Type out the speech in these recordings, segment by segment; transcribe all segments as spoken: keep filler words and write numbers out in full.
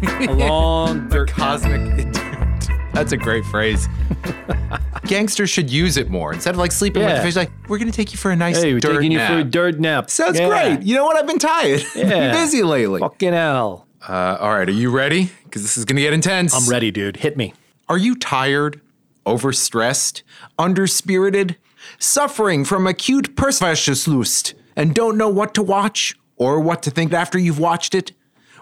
A long dirt cosmic. That's a great phrase. Gangsters should use it more. Instead of like sleeping yeah. with the fish, like, we're going to take you for a nice hey, we're dirt taking nap. you for a dirt nap. Sounds yeah. great. You know what? I've been tired. Yeah. I've been busy lately. Fucking hell. Uh, all right. Are you ready? Because this is going to get intense. I'm ready, dude. Hit me. Are you tired, overstressed, underspirited, suffering from acute Perversenslust, and don't know what to watch or what to think after you've watched it?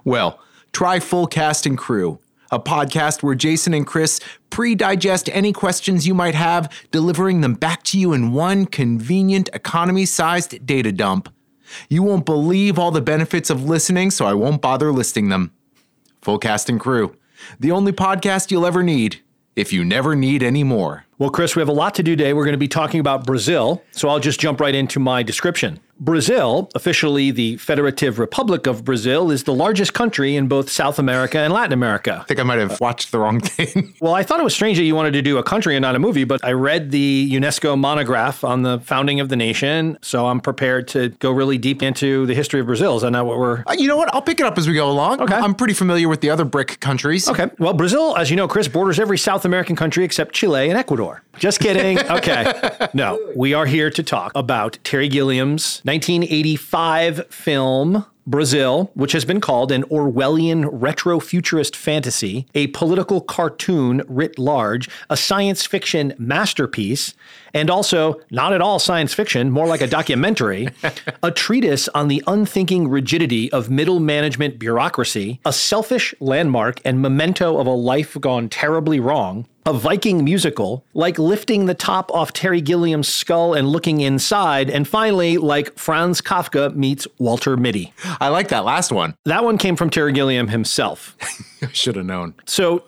Well, try Full Cast and Crew, a podcast where Jason and Chris pre-digest any questions you might have, delivering them back to you in one convenient, economy-sized data dump. You won't believe all the benefits of listening, so I won't bother listing them. Full Cast and Crew, the only podcast you'll ever need, if you never need any more. Well, Chris, we have a lot to do today. We're going to be talking about Brazil, so I'll just jump right into my description. Brazil, officially the Federative Republic of Brazil, is the largest country in both South America and Latin America. I think I might have watched the wrong thing. Well, I thought it was strange that you wanted to do a country and not a movie, but I read the UNESCO monograph on the founding of the nation, so I'm prepared to go really deep into the history of Brazil. Is that not what we're... Uh, you know what? I'll pick it up as we go along. Okay. I'm pretty familiar with the other BRIC countries. Okay. Well, Brazil, as you know, Chris, borders every South American country except Chile and Ecuador. Just kidding. Okay. No, we are here to talk about Terry Gilliam's nineteen eighty-five film, Brazil, which has been called an Orwellian retrofuturist fantasy, a political cartoon writ large, a science fiction masterpiece, and also not at all science fiction, more like a documentary, a treatise on the unthinking rigidity of middle management bureaucracy, a selfish landmark and memento of a life gone terribly wrong, a Viking musical, like lifting the top off Terry Gilliam's skull and looking inside, and finally, like Franz Kafka meets Walter Mitty. I like that last one. That one came from Terry Gilliam himself. I should have known. So,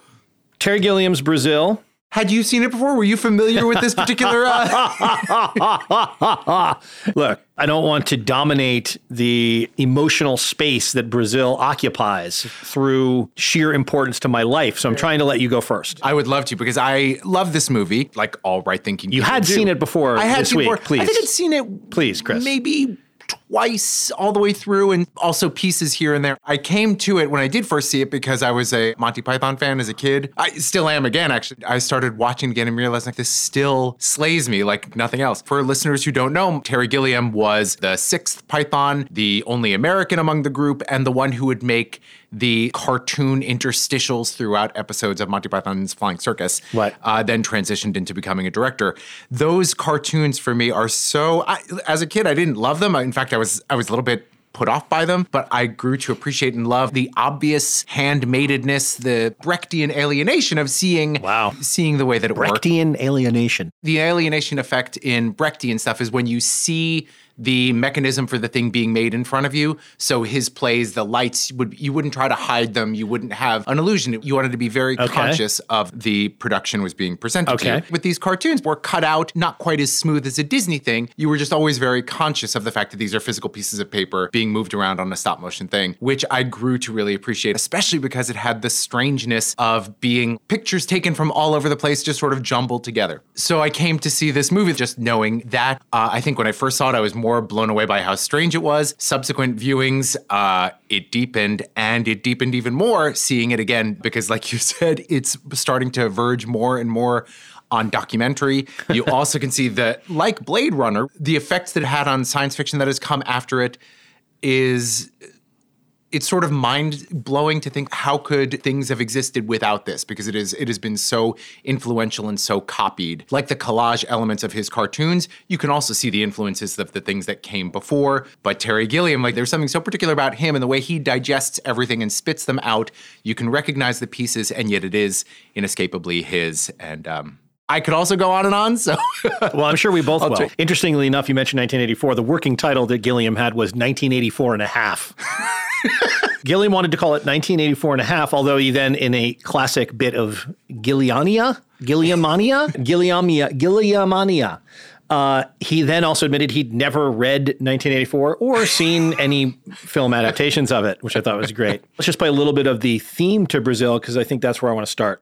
Terry Gilliam's Brazil. Had you seen it before? Were you familiar with this particular... Uh... Look, I don't want to dominate the emotional space that Brazil occupies through sheer importance to my life. So I'm trying to let you go first. I would love to, because I love this movie, like all right thinking people. You had do. seen it before I had this seen week, before. Please. I think I'd seen it Please, Chris. maybe twice all the way through, and also pieces here and there. I came to it when I did first see it because I was a Monty Python fan as a kid. I still am again, actually. I started watching again and realized like this still slays me like nothing else. For listeners who don't know, Terry Gilliam was the sixth Python, the only American among the group, and the one who would make the cartoon interstitials throughout episodes of Monty Python's Flying Circus, right. uh, then transitioned into becoming a director. Those cartoons for me are so, I, as a kid, I didn't love them. In fact, I was I was a little bit put off by them, but I grew to appreciate and love the obvious handmaidedness, the Brechtian alienation of seeing wow. seeing the way that it works. Brechtian worked. alienation. The alienation effect in Brechtian stuff is when you see the mechanism for the thing being made in front of you. So his plays, the lights, would you wouldn't try to hide them. You wouldn't have an illusion. You wanted to be very okay. conscious of the production was being presented okay. to you. With these cartoons, were cut out, not quite as smooth as a Disney thing. You were just always very conscious of the fact that these are physical pieces of paper being moved around on a stop motion thing, which I grew to really appreciate, especially because it had the strangeness of being pictures taken from all over the place, just sort of jumbled together. So I came to see this movie just knowing that. uh, I think when I first saw it, I was more blown away by how strange it was. Subsequent viewings, uh, it deepened, and it deepened even more seeing it again because, like you said, it's starting to verge more and more on documentary. You also can see that, like Blade Runner, the effects that it had on science fiction that has come after it is... It's sort of mind-blowing to think how could things have existed without this, because it is it has been so influential and so copied. Like the collage elements of his cartoons, you can also see the influences of the things that came before. But Terry Gilliam, like there's something so particular about him and the way he digests everything and spits them out. You can recognize the pieces, and yet it is inescapably his. And um, I could also go on and on, so... Well, I'm sure we both I'll will. T- Interestingly enough, you mentioned nineteen eighty-four. The working title that Gilliam had was nineteen eighty-four and a half. Gilliam wanted to call it nineteen eighty-four and a half, although he then, in a classic bit of Gilliania, Gilliamania, Gilliamia, Gilliamania, uh, he then also admitted he'd never read nineteen eighty-four or seen any film adaptations of it, which I thought was great. Let's just play a little bit of the theme to Brazil, because I think that's where I want to start.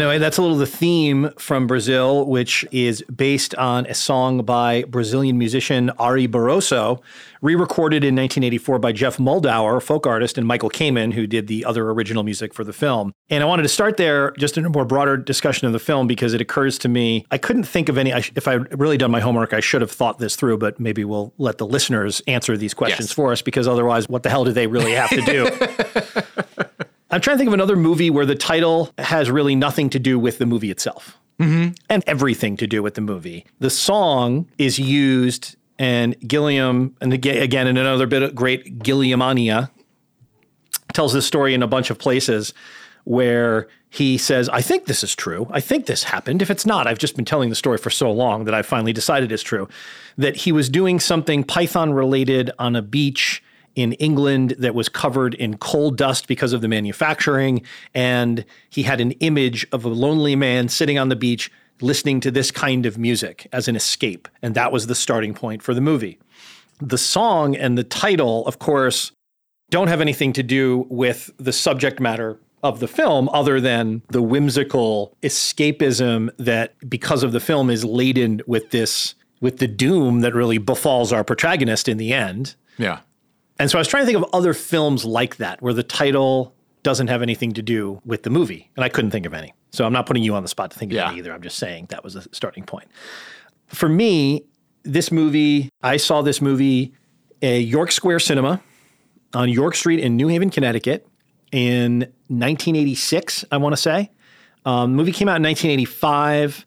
Anyway, that's a little the theme from Brazil, which is based on a song by Brazilian musician Ari Barroso, re-recorded in nineteen eighty-four by Jeff Muldauer, folk artist, and Michael Kamen, who did the other original music for the film. And I wanted to start there just in a more broader discussion of the film because it occurs to me, I couldn't think of any, if I'd really done my homework, I should have thought this through, but maybe we'll let the listeners answer these questions yes. for us because otherwise, what the hell do they really have to do? I'm trying to think of another movie where the title has really nothing to do with the movie itself mm-hmm. and everything to do with the movie. The song is used, and Gilliam, and again, in another bit of great Gilliamania, tells this story in a bunch of places where he says, I think this is true. I think this happened. If it's not, I've just been telling the story for so long that I finally decided it's true, that he was doing something Python-related on a beach in England that was covered in coal dust because of the manufacturing. And he had an image of a lonely man sitting on the beach listening to this kind of music as an escape. And that was the starting point for the movie. The song and the title, of course, don't have anything to do with the subject matter of the film other than the whimsical escapism that, because of the film, is laden with this, with the doom that really befalls our protagonist in the end. Yeah. And so I was trying to think of other films like that where the title doesn't have anything to do with the movie. And I couldn't think of any. So I'm not putting you on the spot to think of yeah. any either. I'm just saying that was a starting point. For me, this movie, I saw this movie at York Square Cinema on York Street in New Haven, Connecticut in nineteen eighty-six, I want to say. Um, the movie came out in nineteen eighty-five.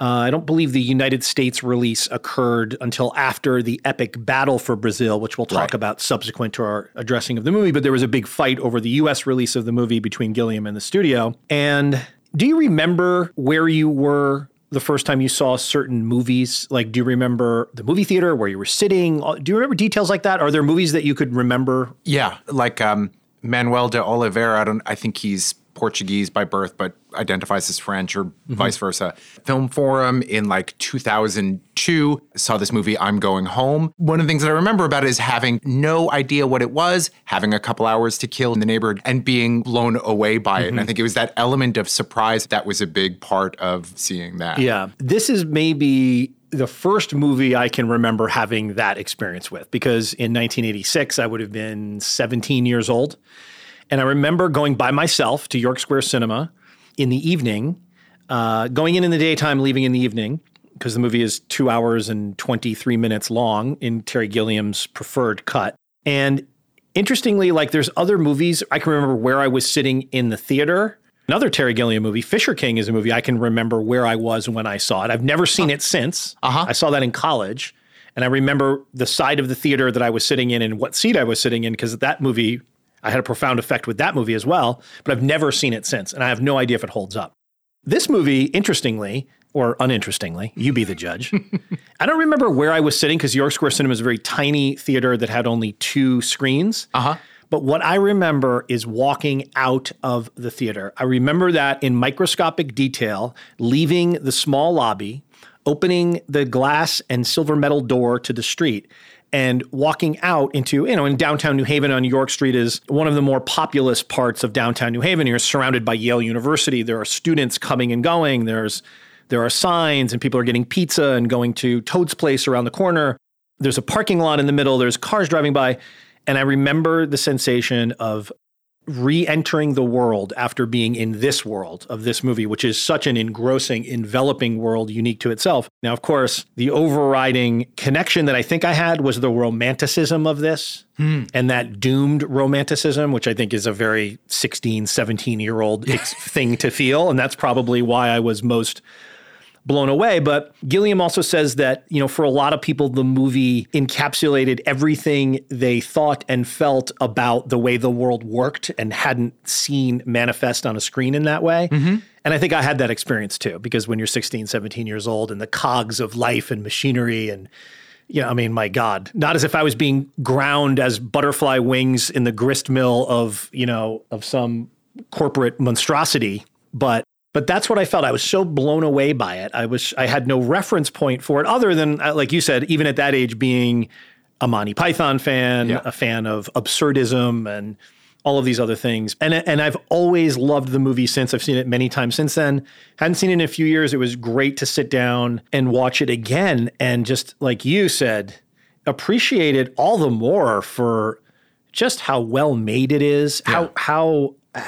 Uh, I don't believe the United States release occurred until after the epic battle for Brazil, which we'll talk right. about subsequent to our addressing of the movie. But there was a big fight over the U S release of the movie between Gilliam and the studio. And do you remember where you were the first time you saw certain movies? Like, do you remember the movie theater, where you were sitting? Do you remember details like that? Are there movies that you could remember? Yeah, like um, Manuel de Oliveira. I don't. I think he's Portuguese by birth, but identifies as French or mm-hmm. vice versa. Film Forum in like two thousand two, saw this movie, I'm Going Home. One of the things that I remember about it is having no idea what it was, having a couple hours to kill in the neighborhood and being blown away by mm-hmm. it. And I think it was that element of surprise that was a big part of seeing that. Yeah. This is maybe the first movie I can remember having that experience with, because in nineteen eighty-six, I would have been seventeen years old. And I remember going by myself to York Square Cinema in the evening, uh, going in in the daytime, leaving in the evening, because the movie is two hours and twenty-three minutes long in Terry Gilliam's preferred cut. And interestingly, like, there's other movies, I can remember where I was sitting in the theater. Another Terry Gilliam movie, Fisher King, is a movie I can remember where I was when I saw it. I've never seen it since. Uh-huh. I saw that in college. And I remember the side of the theater that I was sitting in and what seat I was sitting in, because that movie, I had a profound effect with that movie as well, but I've never seen it since, and I have no idea if it holds up. This movie, interestingly, or uninterestingly, you be the judge. I don't remember where I was sitting, because York Square Cinema is a very tiny theater that had only two screens. Uh-huh. But what I remember is walking out of the theater. I remember that in microscopic detail, leaving the small lobby, opening the glass and silver metal door to the street, and walking out into, you know, in downtown New Haven on York Street is one of the more populous parts of downtown New Haven. You're surrounded by Yale University. There are students coming and going. There's, there are signs, and people are getting pizza and going to Toad's Place around the corner. There's a parking lot in the middle. There's cars driving by. And I remember the sensation of re-entering the world after being in this world of this movie, which is such an engrossing, enveloping world unique to itself. Now, of course, the overriding connection that I think I had was the romanticism of this mm. and that doomed romanticism, which I think is a very sixteen, seventeen-year-old ex- thing to feel. And that's probably why I was most blown away. But Gilliam also says that, you know, for a lot of people, the movie encapsulated everything they thought and felt about the way the world worked and hadn't seen manifest on a screen in that way. Mm-hmm. And I think I had that experience too, because when you're sixteen, seventeen years old and the cogs of life and machinery and, you know, I mean, my God, not as if I was being ground as butterfly wings in the grist mill of, you know, of some corporate monstrosity, but But that's what I felt. I was so blown away by it. I was I had no reference point for it other than, like you said, even at that age, being a Monty Python fan, yeah. a fan of absurdism and all of these other things. And, and I've always loved the movie since. I've seen it many times since then. Hadn't seen it in a few years. It was great to sit down and watch it again. And just like you said, appreciate it all the more for just how well made it is. Yeah. How, how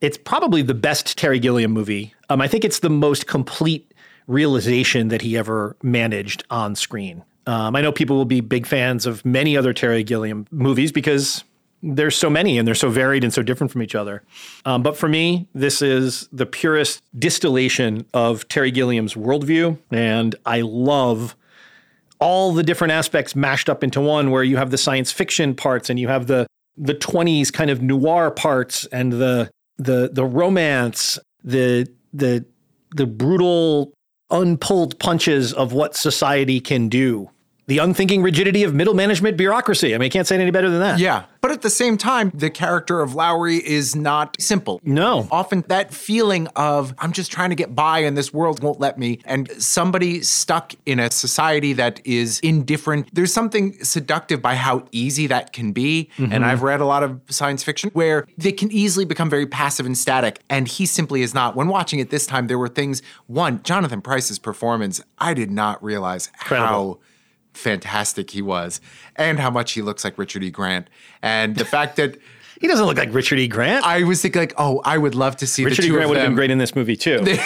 it's probably the best Terry Gilliam movie. Um, I think it's the most complete realization that he ever managed on screen. Um, I know people will be big fans of many other Terry Gilliam movies because there's so many and they're so varied and so different from each other. Um, but for me, this is the purest distillation of Terry Gilliam's worldview. And I love all the different aspects mashed up into one, where you have the science fiction parts and you have the the twenties kind of noir parts and the the the romance, the the the brutal unpulled punches of what society can do. The unthinking rigidity of middle management bureaucracy. I mean, I can't say it any better than that. Yeah. But at the same time, the character of Lowry is not simple. No. Often that feeling of, I'm just trying to get by and this world won't let me. And somebody stuck in a society that is indifferent. There's something seductive by how easy that can be. Mm-hmm. And I've read a lot of science fiction where they can easily become very passive and static. And he simply is not. When watching it this time, there were things, one, Jonathan Pryce's performance, I did not realize Incredible. How fantastic he was, and how much he looks like Richard E. Grant, and the fact that he doesn't look like Richard E. Grant. I was thinking, like, oh, I would love to see Richard the two E. Grant of them. Richard E. Grant would have been great in this movie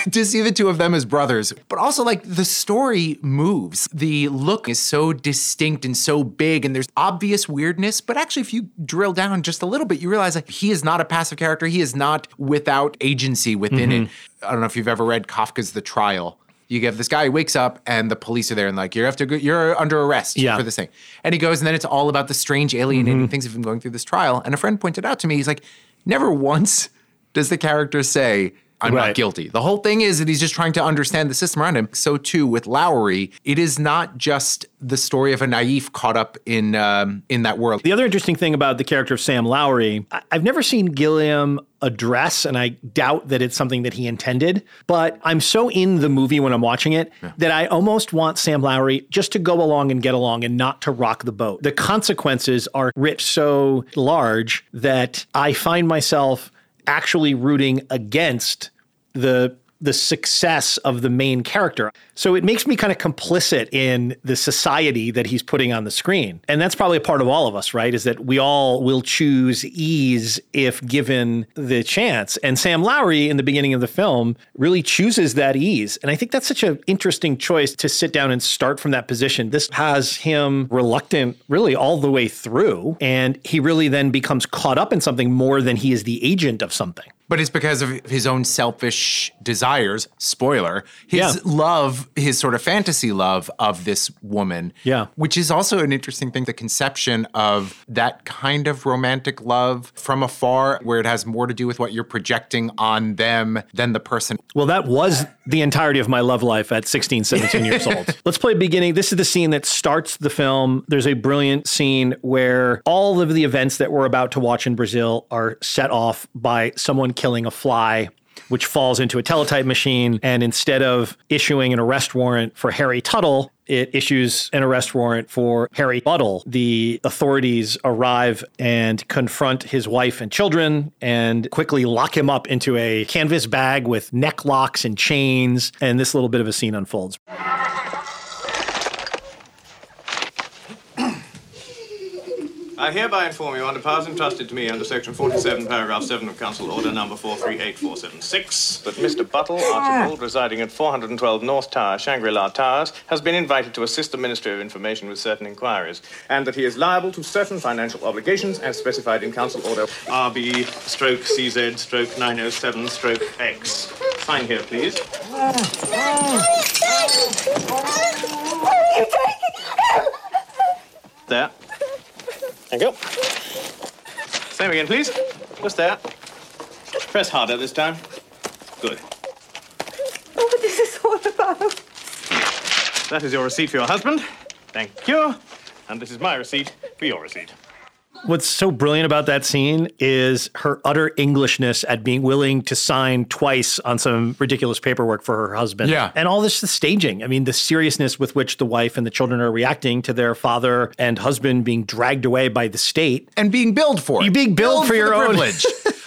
too. To see the two of them as brothers, but also like the story moves. The look is so distinct and so big, and there's obvious weirdness. But actually, if you drill down just a little bit, you realize like he is not a passive character. He is not without agency within mm-hmm. it. I don't know if you've ever read Kafka's The Trial. You have this guy who wakes up and the police are there and like, you have to go, you're under arrest yeah. for this thing. And he goes, and then it's all about the strange alienating mm-hmm. things of him going through this trial. And a friend pointed out to me, he's like, never once does the character say, I'm right. not guilty. The whole thing is that he's just trying to understand the system around him. So too with Lowry, it is not just the story of a naive caught up in um, in that world. The other interesting thing about the character of Sam Lowry, I- I've never seen Gilliam address, and I doubt that it's something that he intended, but I'm so in the movie when I'm watching it yeah. that I almost want Sam Lowry just to go along and get along and not to rock the boat. The consequences are writ so large that I find myself actually rooting against the the success of the main character. So it makes me kind of complicit in the society that he's putting on the screen. And that's probably a part of all of us, right? Is that we all will choose ease if given the chance. And Sam Lowry in the beginning of the film really chooses that ease. And I think that's such an interesting choice to sit down and start from that position. This has him reluctant really all the way through. And he really then becomes caught up in something more than he is the agent of something. But it's because of his own selfish desires, spoiler, his yeah. love, his sort of fantasy love of this woman, yeah. which is also an interesting thing, the conception of that kind of romantic love from afar, where it has more to do with what you're projecting on them than the person. Well, that was the entirety of my love life at sixteen, seventeen years old. Let's play beginning. This is the scene that starts the film. There's a brilliant scene where all of the events that we're about to watch in Brazil are set off by someone killing a fly, which falls into a teletype machine. And instead of issuing an arrest warrant for Harry Tuttle, it issues an arrest warrant for Harry Buttle. The authorities arrive and confront his wife and children and quickly lock him up into a canvas bag with neck locks and chains. And this little bit of a scene unfolds. I hereby inform you under powers entrusted to me under section forty-seven, paragraph seven of Council Order number four three eight four seven six that Mister Buttle, Archibald, residing at four hundred twelve North Tower, Shangri-La Towers, has been invited to assist the Ministry of Information with certain inquiries, and that he is liable to certain financial obligations as specified in Council Order R B stroke C Z stroke nine oh seven stroke X. Sign here, please. No, no, no. There. There you go. Same again, please. Just there. Press harder this time. Good. Oh, what is this all about? That is your receipt for your husband. Thank you. And this is my receipt for your receipt. What's so brilliant about that scene is her utter Englishness at being willing to sign twice on some ridiculous paperwork for her husband. Yeah. And all this, the staging. I mean, the seriousness with which the wife and the children are reacting to their father and husband being dragged away by the state. And being billed for it. You're being billed, billed for, for your own privilege.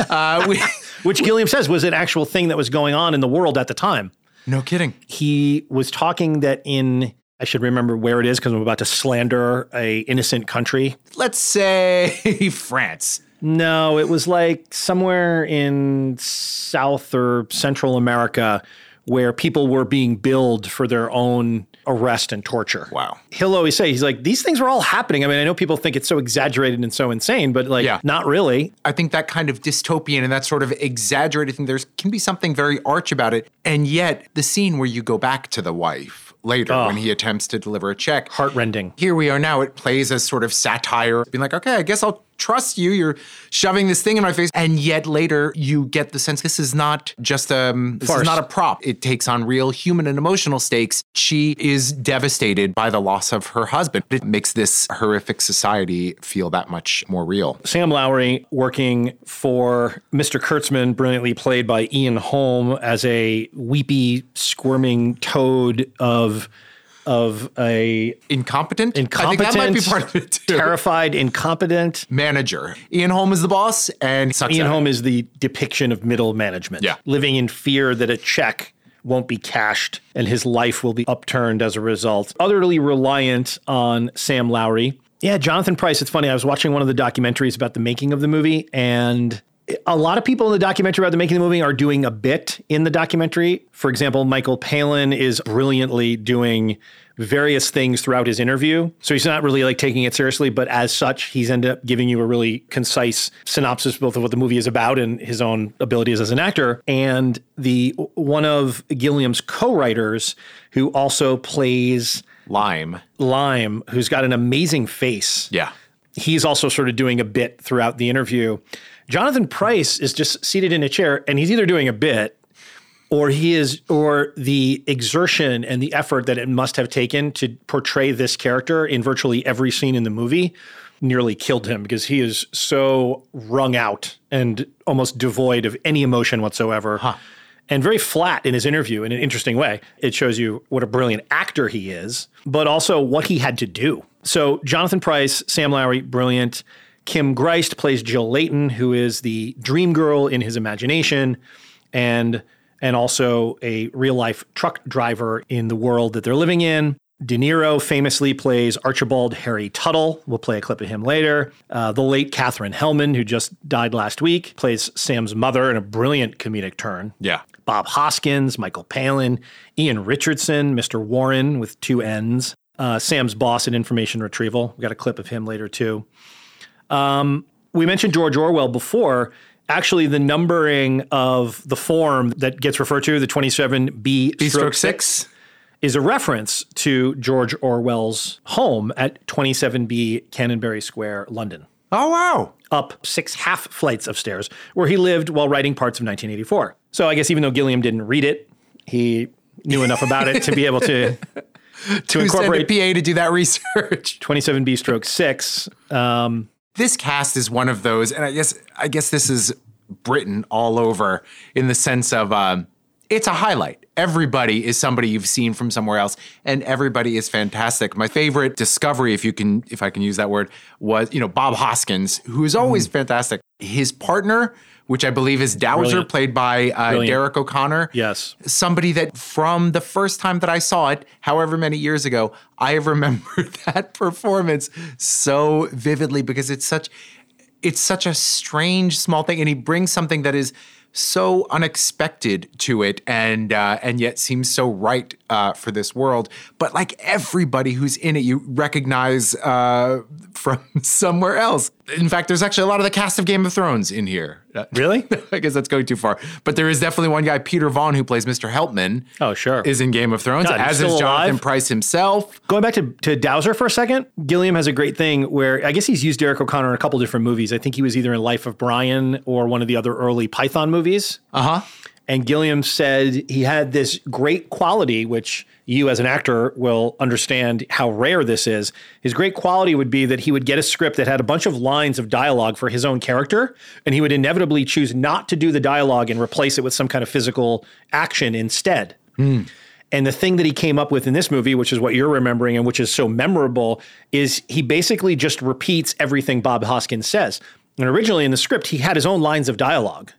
uh, we, which Gilliam says was an actual thing that was going on in the world at the time. No kidding. He was talking that in... I should remember where it is because I'm about to slander a innocent country. Let's say France. No, it was like somewhere in South or Central America where people were being billed for their own arrest and torture. Wow. He'll always say, he's like, these things were all happening. I mean, I know people think it's so exaggerated and so insane, but like, yeah. Not really. I think that kind of dystopian and that sort of exaggerated thing, there can be something very arch about it. And yet the scene where you go back to the wife later oh. when he attempts to deliver a check. Heartrending. Here we are now. It plays as sort of satire, being like, okay, I guess I'll trust you. You're shoving this thing in my face. And yet later you get the sense this is not just a, um, this is not a prop. It takes on real human and emotional stakes. She is devastated by the loss of her husband. It makes this horrific society feel that much more real. Sam Lowry working for Mister Kurtzman, brilliantly played by Ian Holm as a weepy, squirming toad of... of a... Incompetent? Incompetent. I think that might be part of it, too. Terrified, incompetent. Manager. Ian Holm is the boss, and... Sucks Ian Holm it. is the depiction of middle management. Yeah. Living in fear that a check won't be cashed, and his life will be upturned as a result. Utterly reliant on Sam Lowry. Yeah, Jonathan Pryce, it's funny, I was watching one of the documentaries about the making of the movie, and... a lot of people in the documentary about the making of the movie are doing a bit in the documentary. For example, Michael Palin is brilliantly doing various things throughout his interview. So he's not really like taking it seriously, but as such, he's ended up giving you a really concise synopsis both of what the movie is about and his own abilities as an actor. And the one of Gilliam's co-writers who also plays... Lime. Lime, who's got an amazing face. Yeah. He's also sort of doing a bit throughout the interview. Jonathan Pryce is just seated in a chair and he's either doing a bit or he is, or the exertion and the effort that it must have taken to portray this character in virtually every scene in the movie nearly killed him because he is so wrung out and almost devoid of any emotion whatsoever. Huh. And very flat in his interview in an interesting way. It shows you what a brilliant actor he is, but also what he had to do. So Jonathan Pryce, Sam Lowry, brilliant. Kim Greist plays Jill Layton, who is the dream girl in his imagination and and also a real-life truck driver in the world that they're living in. De Niro famously plays Archibald Harry Tuttle. We'll play a clip of him later. Uh, the late Katherine Helmond, who just died last week, plays Sam's mother in a brilliant comedic turn. Yeah. Bob Hoskins, Michael Palin, Ian Richardson, Mister Warren with two N's. Uh, Sam's boss in information retrieval. We got a clip of him later, too. Um, we mentioned George Orwell before. Actually, the numbering of the form that gets referred to, the twenty-seven B stroke six, is a reference to George Orwell's home at twenty-seven B Canonbury Square, London. Oh, wow. Up six half flights of stairs, where he lived while writing parts of nineteen eighty-four. So I guess even though Gilliam didn't read it, he knew enough about it to be able to... to, to incorporate send a P A to do that research. twenty-seven B stroke six. Um, this cast is one of those, and I guess I guess this is Britain all over in the sense of um, it's a highlight. Everybody is somebody you've seen from somewhere else, and everybody is fantastic. My favorite discovery, if you can, if I can use that word, was you know Bob Hoskins, who is always mm. fantastic. His partner, which I believe is Dowager, Brilliant. played by uh, Derek O'Connor. Yes. Somebody that from the first time that I saw it, however many years ago, I have remembered that performance so vividly because it's such, it's such a strange small thing. And he brings something that is so unexpected to it and uh, and yet seems so right uh, for this world. But like everybody who's in it, you recognize uh, from somewhere else. In fact, there's actually a lot of the cast of Game of Thrones in here. Really? I guess that's going too far. But there is definitely one guy, Peter Vaughn, who plays Mister Helpman. Oh, sure. Is in Game of Thrones, God, as is Jonathan alive. Pryce himself. Going back to, to Dowser for a second, Gilliam has a great thing where I guess he's used Derek O'Connor in a couple different movies. I think he was either in Life of Brian or one of the other early Python movies. Uh-huh. And Gilliam said he had this great quality, which you as an actor will understand how rare this is. His great quality would be that he would get a script that had a bunch of lines of dialogue for his own character, and he would inevitably choose not to do the dialogue and replace it with some kind of physical action instead. Mm. And the thing that he came up with in this movie, which is what you're remembering and which is so memorable, is he basically just repeats everything Bob Hoskins says. And originally in the script, he had his own lines of dialogue.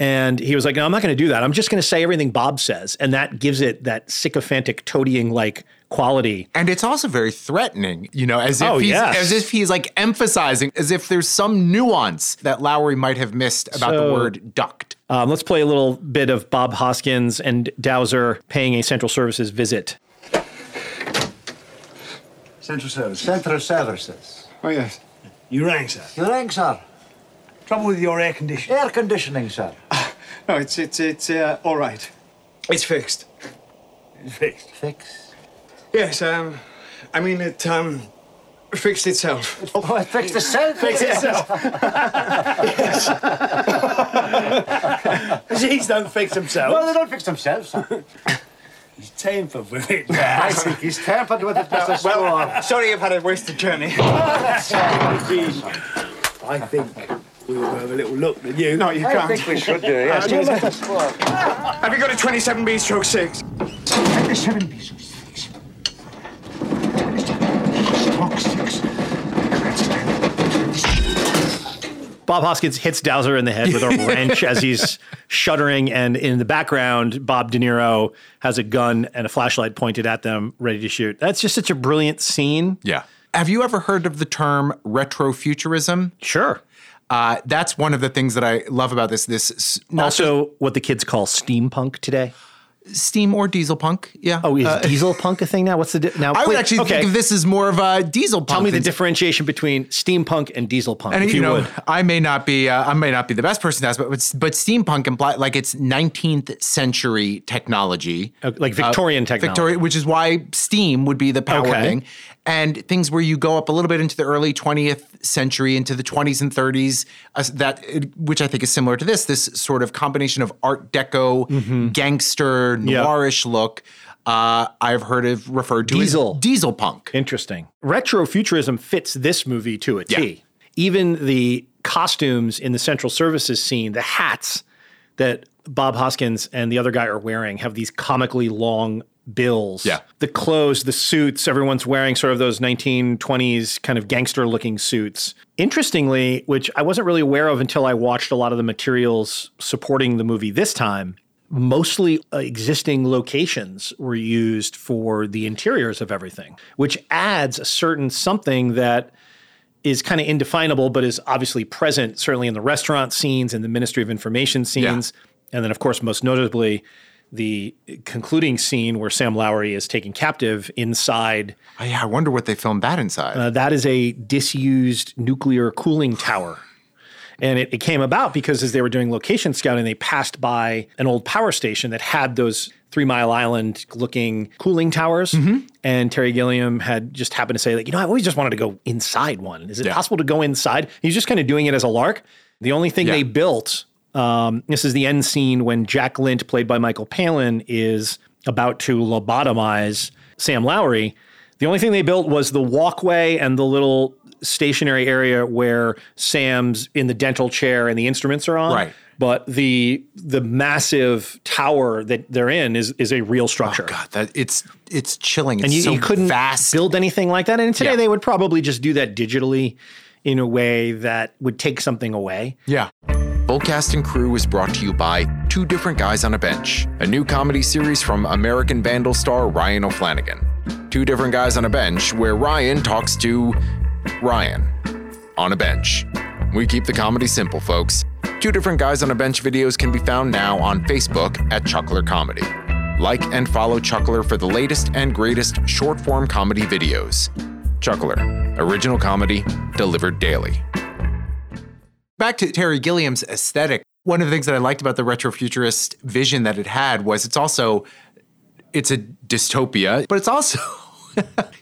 And he was like, no, I'm not going to do that. I'm just going to say everything Bob says. And that gives it that sycophantic toadying-like quality. And it's also very threatening, you know, as if, oh, he's, yes. as if he's like emphasizing, as if there's some nuance that Lowry might have missed about so, the word ducked. Um, let's play a little bit of Bob Hoskins and Dowser paying a Central Services visit. Central Services. Central Services. Oh, yes. You rang, sir. You rang, sir. Trouble with your air conditioning. Air conditioning, sir. Uh, no, it's it's it's uh, all right. It's fixed. It's fixed. Fixed. Yes, um, I mean it um, fixed itself. It, oh, it fixed itself. Fixed itself. Yes. Jeez, don't fix themselves. Well, they don't fix themselves. Sir. He's tampered with it. I think he's tampered with it. Mister Well, well sorry, I've had a wasted journey. Oh, that's I think. We will have a little look at you. No, you I can't. I think we should do it, yes. Have you got a twenty-seven B stroke six? twenty-seven B stroke six. twenty-seven B stroke six. Bob Hoskins hits Dowser in the head with a wrench as he's shuddering, and in the background, Bob De Niro has a gun and a flashlight pointed at them, ready to shoot. That's just such a brilliant scene. Yeah. Have you ever heard of the term retrofuturism? Sure. Uh, that's one of the things that I love about this. This also just, what the kids call steampunk today. Steam or diesel punk, yeah. Oh, is uh, diesel punk a thing now? What's the di- now? I please, would actually okay. think of this as more of a diesel punk. Tell me thing. The differentiation between steampunk and diesel punk. And if you, you know, would. I may not be uh, I may not be the best person to ask, but but steampunk implies like it's nineteenth century technology, uh, like Victorian uh, technology, Victoria, which is why steam would be the power okay. thing. And things where you go up a little bit into the early twentieth century, into the twenties and thirties, uh, that which I think is similar to this, this sort of combination of Art Deco, mm-hmm. gangster, noirish yep. look, uh, I've heard it referred to diesel. As diesel punk. Interesting. Retrofuturism fits this movie to a yeah. T. Even the costumes in the Central Services scene, the hats that Bob Hoskins and the other guy are wearing have these comically long bills. Yeah. The clothes, the suits, everyone's wearing sort of those nineteen twenties kind of gangster-looking suits. Interestingly, which I wasn't really aware of until I watched a lot of the materials supporting the movie this time, mostly uh, existing locations were used for the interiors of everything, which adds a certain something that is kind of indefinable but is obviously present, certainly in the restaurant scenes, in the Ministry of Information scenes, yeah. and then, of course, most notably, the concluding scene where Sam Lowry is taken captive inside. Oh, yeah, I wonder what they filmed that inside. Uh, that is a disused nuclear cooling tower. And it, it came about because as they were doing location scouting, they passed by an old power station that had those Three Mile Island-looking cooling towers. Mm-hmm. And Terry Gilliam had just happened to say, like, you know, I've always just wanted to go inside one. Is it yeah. possible to go inside? He's just kind of doing it as a lark. The only thing yeah. they built... Um, this is the end scene when Jack Lint, played by Michael Palin, is about to lobotomize Sam Lowry. The only thing they built was the walkway and the little stationary area where Sam's in the dental chair and the instruments are on. Right. But the the massive tower that they're in is is a real structure. Oh, God, that, it's it's chilling. It's and you, so you couldn't vast. Build anything like that. And today yeah. they would probably just do that digitally in a way that would take something away. Yeah. Bullcast and Crew is brought to you by Two Different Guys on a Bench, a new comedy series from American Vandal star Ryan O'Flanagan. Two Different Guys on a Bench, where Ryan talks to Ryan on a bench. We keep the comedy simple, folks. Two Different Guys on a Bench videos can be found now on Facebook at Chuckler Comedy. Like and follow Chuckler for the latest and greatest short-form comedy videos. Chuckler, original comedy delivered daily. Back to Terry Gilliam's aesthetic. One of the things that I liked about the retrofuturist vision that it had was it's also, it's a dystopia, but it's also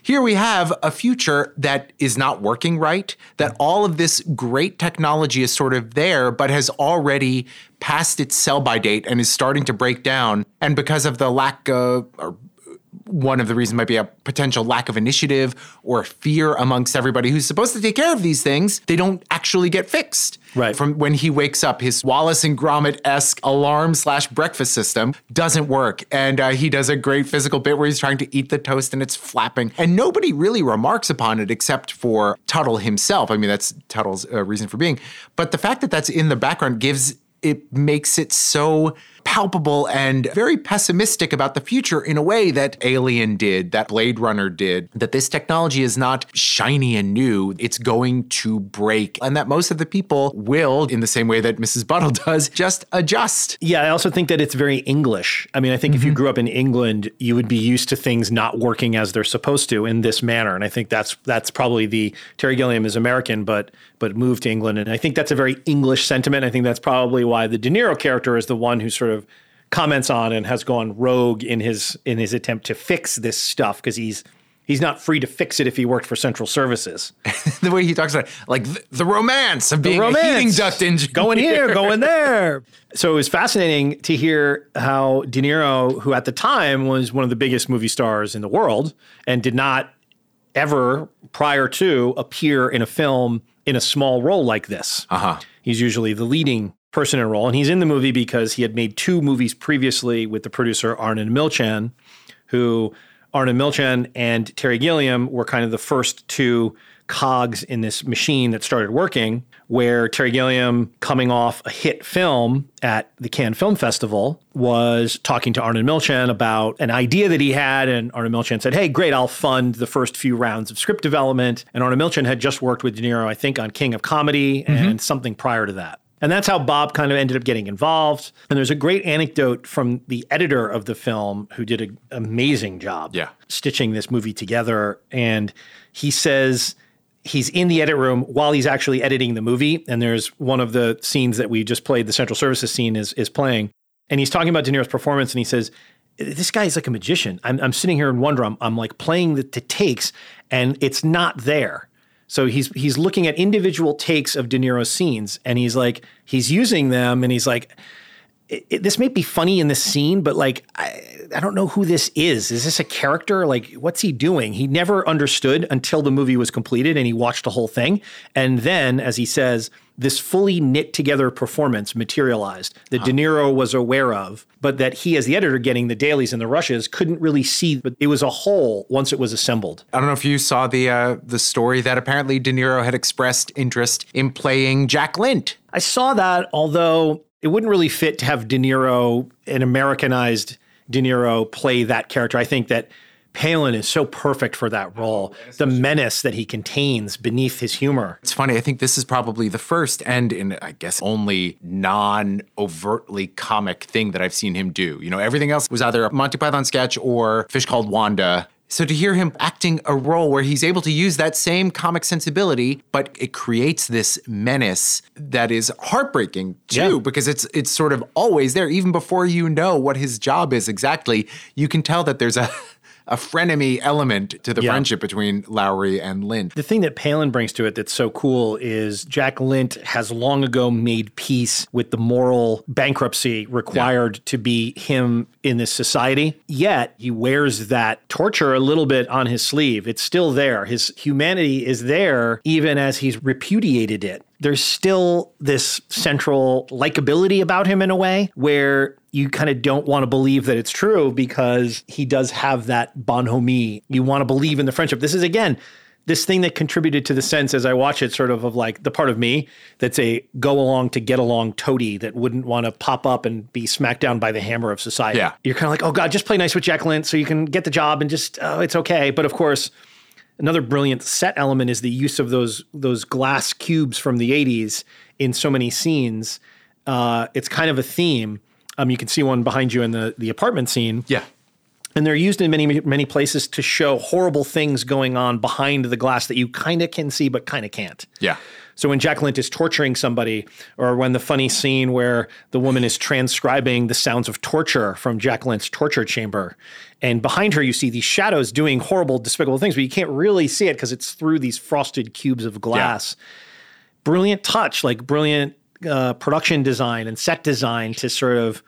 Here we have a future that is not working right, that all of this great technology is sort of there, but has already passed its sell-by date and is starting to break down. And because of the lack of, or one of the reasons might be a potential lack of initiative or fear amongst everybody who's supposed to take care of these things, they don't actually get fixed. Right. From when he wakes up, his Wallace and Gromit-esque alarm slash breakfast system doesn't work. And uh, he does a great physical bit where he's trying to eat the toast and it's flapping. And nobody really remarks upon it except for Tuttle himself. I mean, that's Tuttle's uh, reason for being. But the fact that that's in the background gives... it makes it so palpable and very pessimistic about the future in a way that Alien did, that Blade Runner did, that this technology is not shiny and new. It's going to break. And that most of the people will, in the same way that Missus Buttle does, just adjust. Yeah, I also think that it's very English. I mean, I think mm-hmm. if you grew up in England, you would be used to things not working as they're supposed to in this manner. And I think that's that's probably the, Terry Gilliam is American, but but moved to England. And I think that's a very English sentiment. I think that's probably why the De Niro character is the one who sort of comments on and has gone rogue in his in his attempt to fix this stuff, because he's he's not free to fix it if he worked for Central Services. The way he talks about it, like the, the romance of the being romance. A heating duct engineer. Going here, going there. So it was fascinating to hear how De Niro, who at the time was one of the biggest movie stars in the world and did not ever prior to appear in a film in a small role like this. Uh-huh. He's usually the leading person in role. And he's in the movie because he had made two movies previously with the producer Arnon Milchan, who Arnon Milchan and Terry Gilliam were kind of the first two cogs in this machine that started working, where Terry Gilliam, coming off a hit film at the Cannes Film Festival, was talking to Arnon Milchan about an idea that he had. And Arnon Milchan said, hey, great, I'll fund the first few rounds of script development. And Arnon Milchan had just worked with De Niro, I think, on King of Comedy mm-hmm. and something prior to that. And that's how Bob kind of ended up getting involved. And there's a great anecdote from the editor of the film who did an amazing job yeah. stitching this movie together. And he says he's in the edit room while he's actually editing the movie. And there's one of the scenes that we just played, the Central Services scene is is playing. And he's talking about De Niro's performance and he says, this guy is like a magician. I'm, I'm sitting here in wonder. I'm, I'm like playing the, the takes and it's not there. So he's he's looking at individual takes of De Niro's scenes, and he's like, he's using them, and he's like, it, it, this may be funny in this scene, but like, I, I don't know who this is. Is this a character? Like, what's he doing? He never understood until the movie was completed, and he watched the whole thing. And then, as he says, this fully knit-together performance materialized that oh. De Niro was aware of, but that he, as the editor getting the dailies and the rushes, couldn't really see. But it was a whole once it was assembled. I don't know if you saw the uh, the story that apparently De Niro had expressed interest in playing Jack Lint. I saw that, although it wouldn't really fit to have De Niro, an Americanized De Niro, play that character. I think that Palin is so perfect for that role, the menace that he contains beneath his humor. It's funny. I think this is probably the first and, in, I guess, only non-overtly comic thing that I've seen him do. You know, everything else was either a Monty Python sketch or Fish Called Wanda. So to hear him acting a role where he's able to use that same comic sensibility, but it creates this menace that is heartbreaking too, yeah. because it's it's sort of always there. Even before you know what his job is exactly, you can tell that there's a a frenemy element to the yeah. friendship between Lowry and Lint. The thing that Palin brings to it that's so cool is Jack Lint has long ago made peace with the moral bankruptcy required yeah. to be him in this society, yet he wears that torture a little bit on his sleeve. It's still there. His humanity is there even as he's repudiated it. There's still this central likability about him in a way where you kind of don't want to believe that it's true because he does have that bonhomie. You want to believe in the friendship. This is, again, this thing that contributed to the sense as I watch it sort of of like the part of me that's a go along to get along toady that wouldn't want to pop up and be smacked down by the hammer of society. Yeah. You're kind of like, oh, God, just play nice with Jack Lint so you can get the job and just, oh, it's okay. But of course, another brilliant set element is the use of those those glass cubes from the eighties in so many scenes. Uh, it's kind of a theme. Um, you can see one behind you in the, the apartment scene. Yeah. And they're used in many, many places to show horrible things going on behind the glass that you kind of can see but kind of can't. Yeah. So when Jack Lint is torturing somebody, or when the funny scene where the woman is transcribing the sounds of torture from Jack Lint's torture chamber, and behind her you see these shadows doing horrible, despicable things, but you can't really see it because it's through these frosted cubes of glass. Yeah. Brilliant touch, like brilliant uh, production design and set design to sort of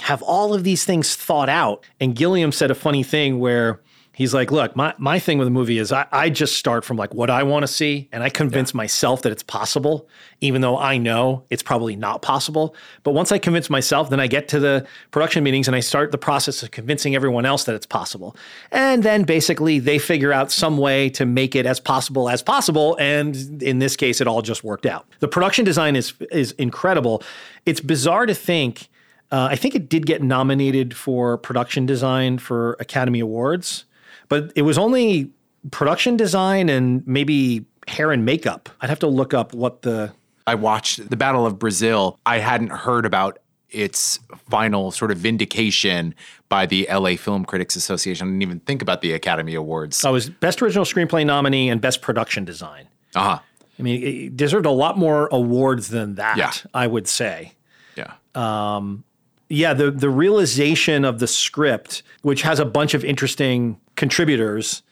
have all of these things thought out. And Gilliam said a funny thing where he's like, look, my, my thing with a movie is I, I just start from like what I want to see, and I convince yeah. myself that it's possible, even though I know it's probably not possible. But once I convince myself, then I get to the production meetings and I start the process of convincing everyone else that it's possible. And then basically they figure out some way to make it as possible as possible. And in this case, it all just worked out. The production design is is incredible. It's bizarre to think. Uh, I think it did get nominated for production design for Academy Awards, but it was only production design and maybe hair and makeup. I'd have to look up what the... I watched the Battle of Brazil. I hadn't heard about its final sort of vindication by the L A Film Critics Association. I didn't even think about the Academy Awards. I was Best Original Screenplay nominee and Best Production Design. Uh-huh. I mean, it deserved a lot more awards than that, yeah. I would say. Yeah. Um, Yeah, the the realization of the script, which has a bunch of interesting contributors,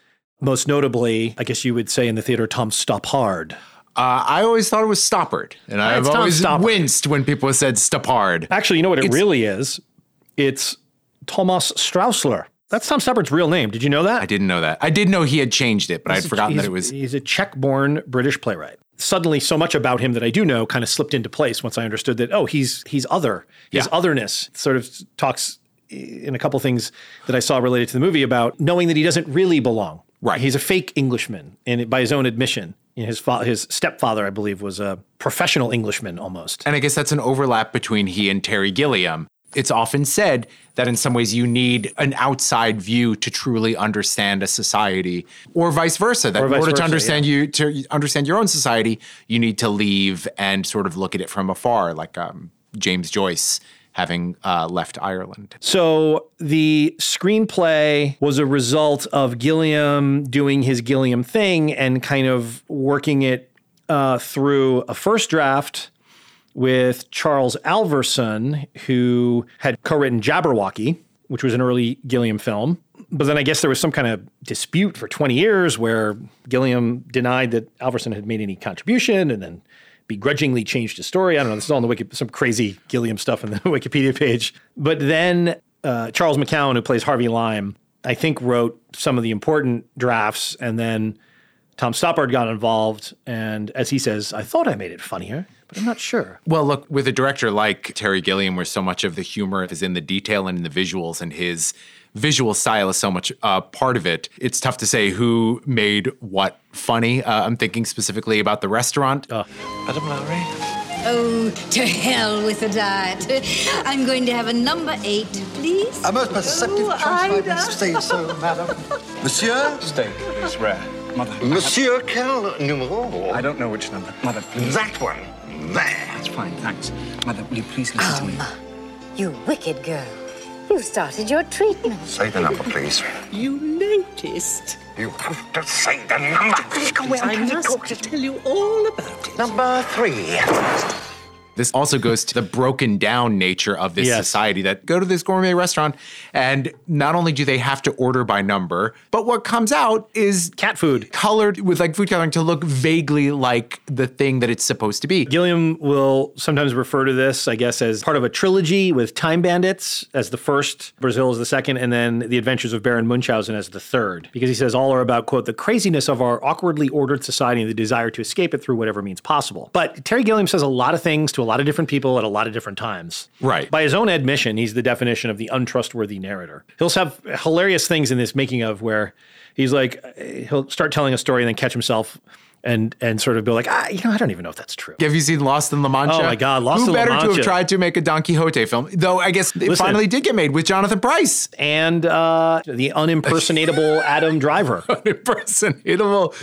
most notably, I guess you would say in the theater, Tom Stoppard. Uh, I always thought it was Stoppard, and yeah, I've always Stoppard. winced when people said Stoppard. Actually, you know what it it's, really is? It's Thomas Straussler. That's Tom Stoppard's real name. Did you know that? I didn't know that. I did know he had changed it, but he's I'd forgotten a, that it was... He's a Czech-born British playwright. Suddenly so much about him that I do know kind of slipped into place once I understood that, oh, he's he's other. His yeah. otherness sort of talks in a couple things that I saw related to the movie about knowing that he doesn't really belong. Right. He's a fake Englishman, and by his own admission. His fa- his stepfather, I believe, was a professional Englishman almost. And I guess that's an overlap between he and Terry Gilliam. It's often said that in some ways you need an outside view to truly understand a society, or vice versa. That or vice in order versa, to understand yeah. you to understand your own society, you need to leave and sort of look at it from afar, like um, James Joyce having uh, left Ireland. So the screenplay was a result of Gilliam doing his Gilliam thing and kind of working it uh, through a first draft with Charles Alverson, who had co-written Jabberwocky, which was an early Gilliam film. But then I guess there was some kind of dispute for twenty years where Gilliam denied that Alverson had made any contribution and then begrudgingly changed his story. I don't know, this is all on the Wiki, some crazy Gilliam stuff in the Wikipedia page. But then uh, Charles McCowan, who plays Harvey Lime, I think wrote some of the important drafts, and then Tom Stoppard got involved, and as he says, I thought I made it funnier, but I'm not sure. Well, look, with a director like Terry Gilliam, where so much of the humor is in the detail and in the visuals, and his visual style is so much uh, part of it, it's tough to say who made what funny. Uh, I'm thinking specifically about the restaurant. Uh, Madame Lowry? Oh, to hell with the diet. I'm going to have a number eight, please. A most perceptive oh, choice I must say so, madam. Monsieur? Steak is rare. Mother. Monsieur, quel numéro? I don't know which number. Mother, please. That one. There. That's fine, thanks. Mother, will you please listen Alma, to me? You wicked girl. You started your treatment. Say the number, please. You noticed. You have to say the number. Look away, I must to tell you all about it. Number three. This also goes to the broken down nature of this yes. society that go to this gourmet restaurant and not only do they have to order by number, but what comes out is cat food colored with like food coloring to look vaguely like the thing that it's supposed to be. Gilliam will sometimes refer to this, I guess, as part of a trilogy with Time Bandits as the first, Brazil as the second, and then The Adventures of Baron Munchausen as the third, because he says all are about, quote, the craziness of our awkwardly ordered society and the desire to escape it through whatever means possible. But Terry Gilliam says a lot of things to a lot of different people at a lot of different times. Right. By his own admission, he's the definition of the untrustworthy narrator. He'll have hilarious things in this making of where he's like, he'll start telling a story and then catch himself and and sort of go like, ah, you know, I don't even know if that's true. Have you seen Lost in La Mancha? Oh my God, Lost Who in La Mancha. Who better to have tried to make a Don Quixote film? Though I guess Listen, it finally did get made with Jonathan Pryce. And uh, the unimpersonatable Adam Driver. Unimpersonatable.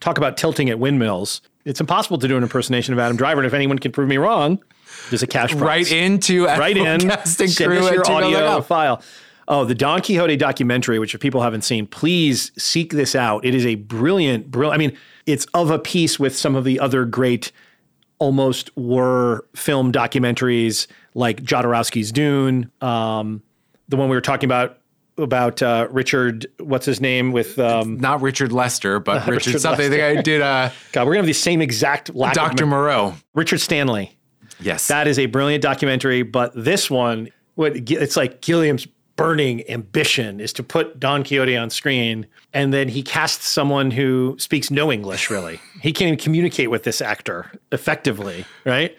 Talk about tilting at windmills. It's impossible to do an impersonation of Adam Driver, and if anyone can prove me wrong, there's a cash prize. Right into right in, send us your audio file. Oh, the Don Quixote documentary, which if people haven't seen, please seek this out. It is a brilliant, brilliant, I mean, it's of a piece with some of the other great almost war film documentaries like Jodorowsky's Dune, um, the one we were talking about, about uh, Richard, what's his name with... Um, not Richard Lester, but Richard, Richard something. Lester. I think I did... Uh, God, we're going to have the same exact... Lack Doctor of me- Moreau. Richard Stanley. Yes. That is a brilliant documentary, but this one, what it's like Gilliam's burning ambition is to put Don Quixote on screen, and then he casts someone who speaks no English, really. He can't even communicate with this actor effectively, right?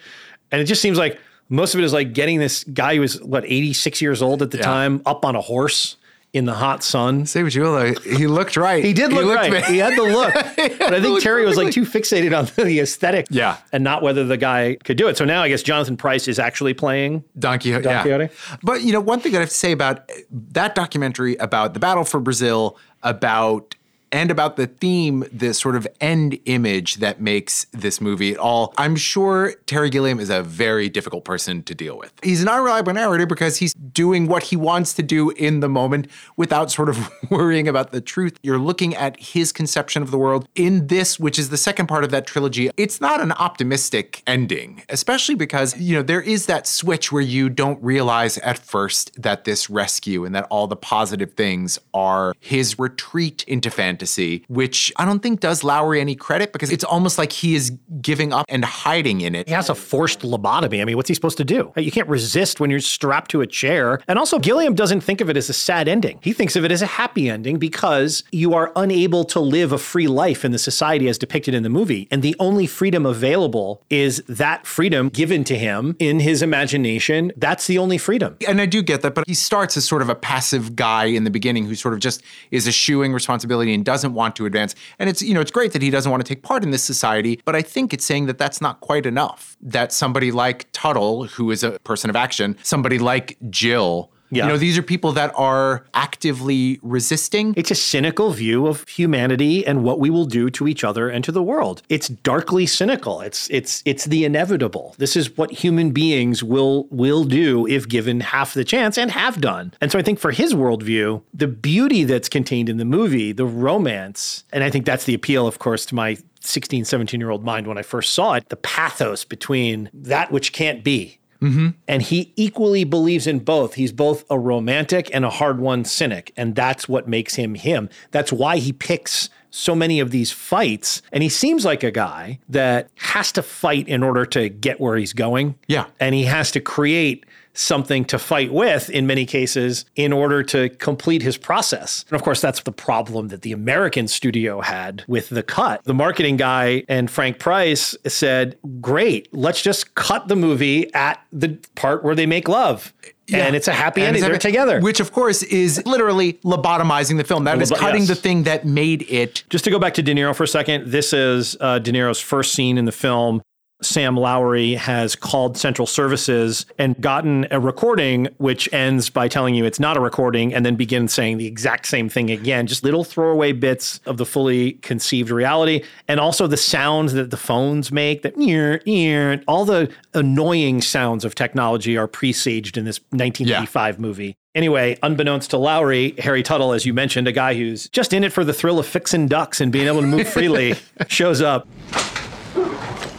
And it just seems like most of it is like getting this guy who was, what, eighty-six years old at the yeah. time, up on a horse in the hot sun. Say what you will, he looked right. He did look he right. Bad. He had the look. But I think Terry was like too fixated on the aesthetic yeah. and not whether the guy could do it. So now I guess Jonathan Pryce is actually playing Don Quixote. Don yeah. Quixote. But, you know, one thing that I have to say about that documentary, about the battle for Brazil, about and about the theme, the sort of end image that makes this movie at all. I'm sure Terry Gilliam is a very difficult person to deal with. He's an unreliable narrator because he's doing what he wants to do in the moment without sort of worrying about the truth. You're looking at his conception of the world in this, which is the second part of that trilogy. It's not an optimistic ending, especially because, you know, there is that switch where you don't realize at first that this rescue and that all the positive things are his retreat into fantasy. Which I don't think does Lowry any credit because it's almost like he is giving up and hiding in it. He has a forced lobotomy. I mean, what's he supposed to do? You can't resist when you're strapped to a chair. And also, Gilliam doesn't think of it as a sad ending. He thinks of it as a happy ending because you are unable to live a free life in the society as depicted in the movie. And the only freedom available is that freedom given to him in his imagination. That's the only freedom. And I do get that, but he starts as sort of a passive guy in the beginning who sort of just is eschewing responsibility and doesn't want to advance. And it's, you know, it's great that he doesn't want to take part in this society, but I think it's saying that that's not quite enough. That somebody like Tuttle, who is a person of action, somebody like Jill, yeah. you know, these are people that are actively resisting. It's a cynical view of humanity and what we will do to each other and to the world. It's darkly cynical. It's it's it's the inevitable. This is what human beings will will do if given half the chance and have done. And so I think for his worldview, the beauty that's contained in the movie, the romance, and I think that's the appeal, of course, to my sixteen, seventeen-year-old mind when I first saw it, the pathos between that which can't be. Mm-hmm. And he equally believes in both. He's both a romantic and a hard-won cynic. And that's what makes him him. That's why he picks so many of these fights. And he seems like a guy that has to fight in order to get where he's going. Yeah. And he has to create something to fight with in many cases in order to complete his process. And of course, that's the problem that the American studio had with The Cut. The marketing guy and Frank Price said, great, let's just cut the movie at the part where they make love. Yeah. And it's a happy and ending. They're together. Which, of course, is literally lobotomizing the film. That Lobo- is cutting yes. the thing that made it. Just to go back to De Niro for a second, this is uh, De Niro's first scene in the film. Sam Lowry has called Central Services and gotten a recording, which ends by telling you it's not a recording and then begins saying the exact same thing again, just little throwaway bits of the fully conceived reality. And also the sounds that the phones make, that ear, ear, all the annoying sounds of technology are presaged in this nineteen eighty-five yeah. movie. Anyway, unbeknownst to Lowry, Harry Tuttle, as you mentioned, a guy who's just in it for the thrill of fixing ducks and being able to move freely, shows up.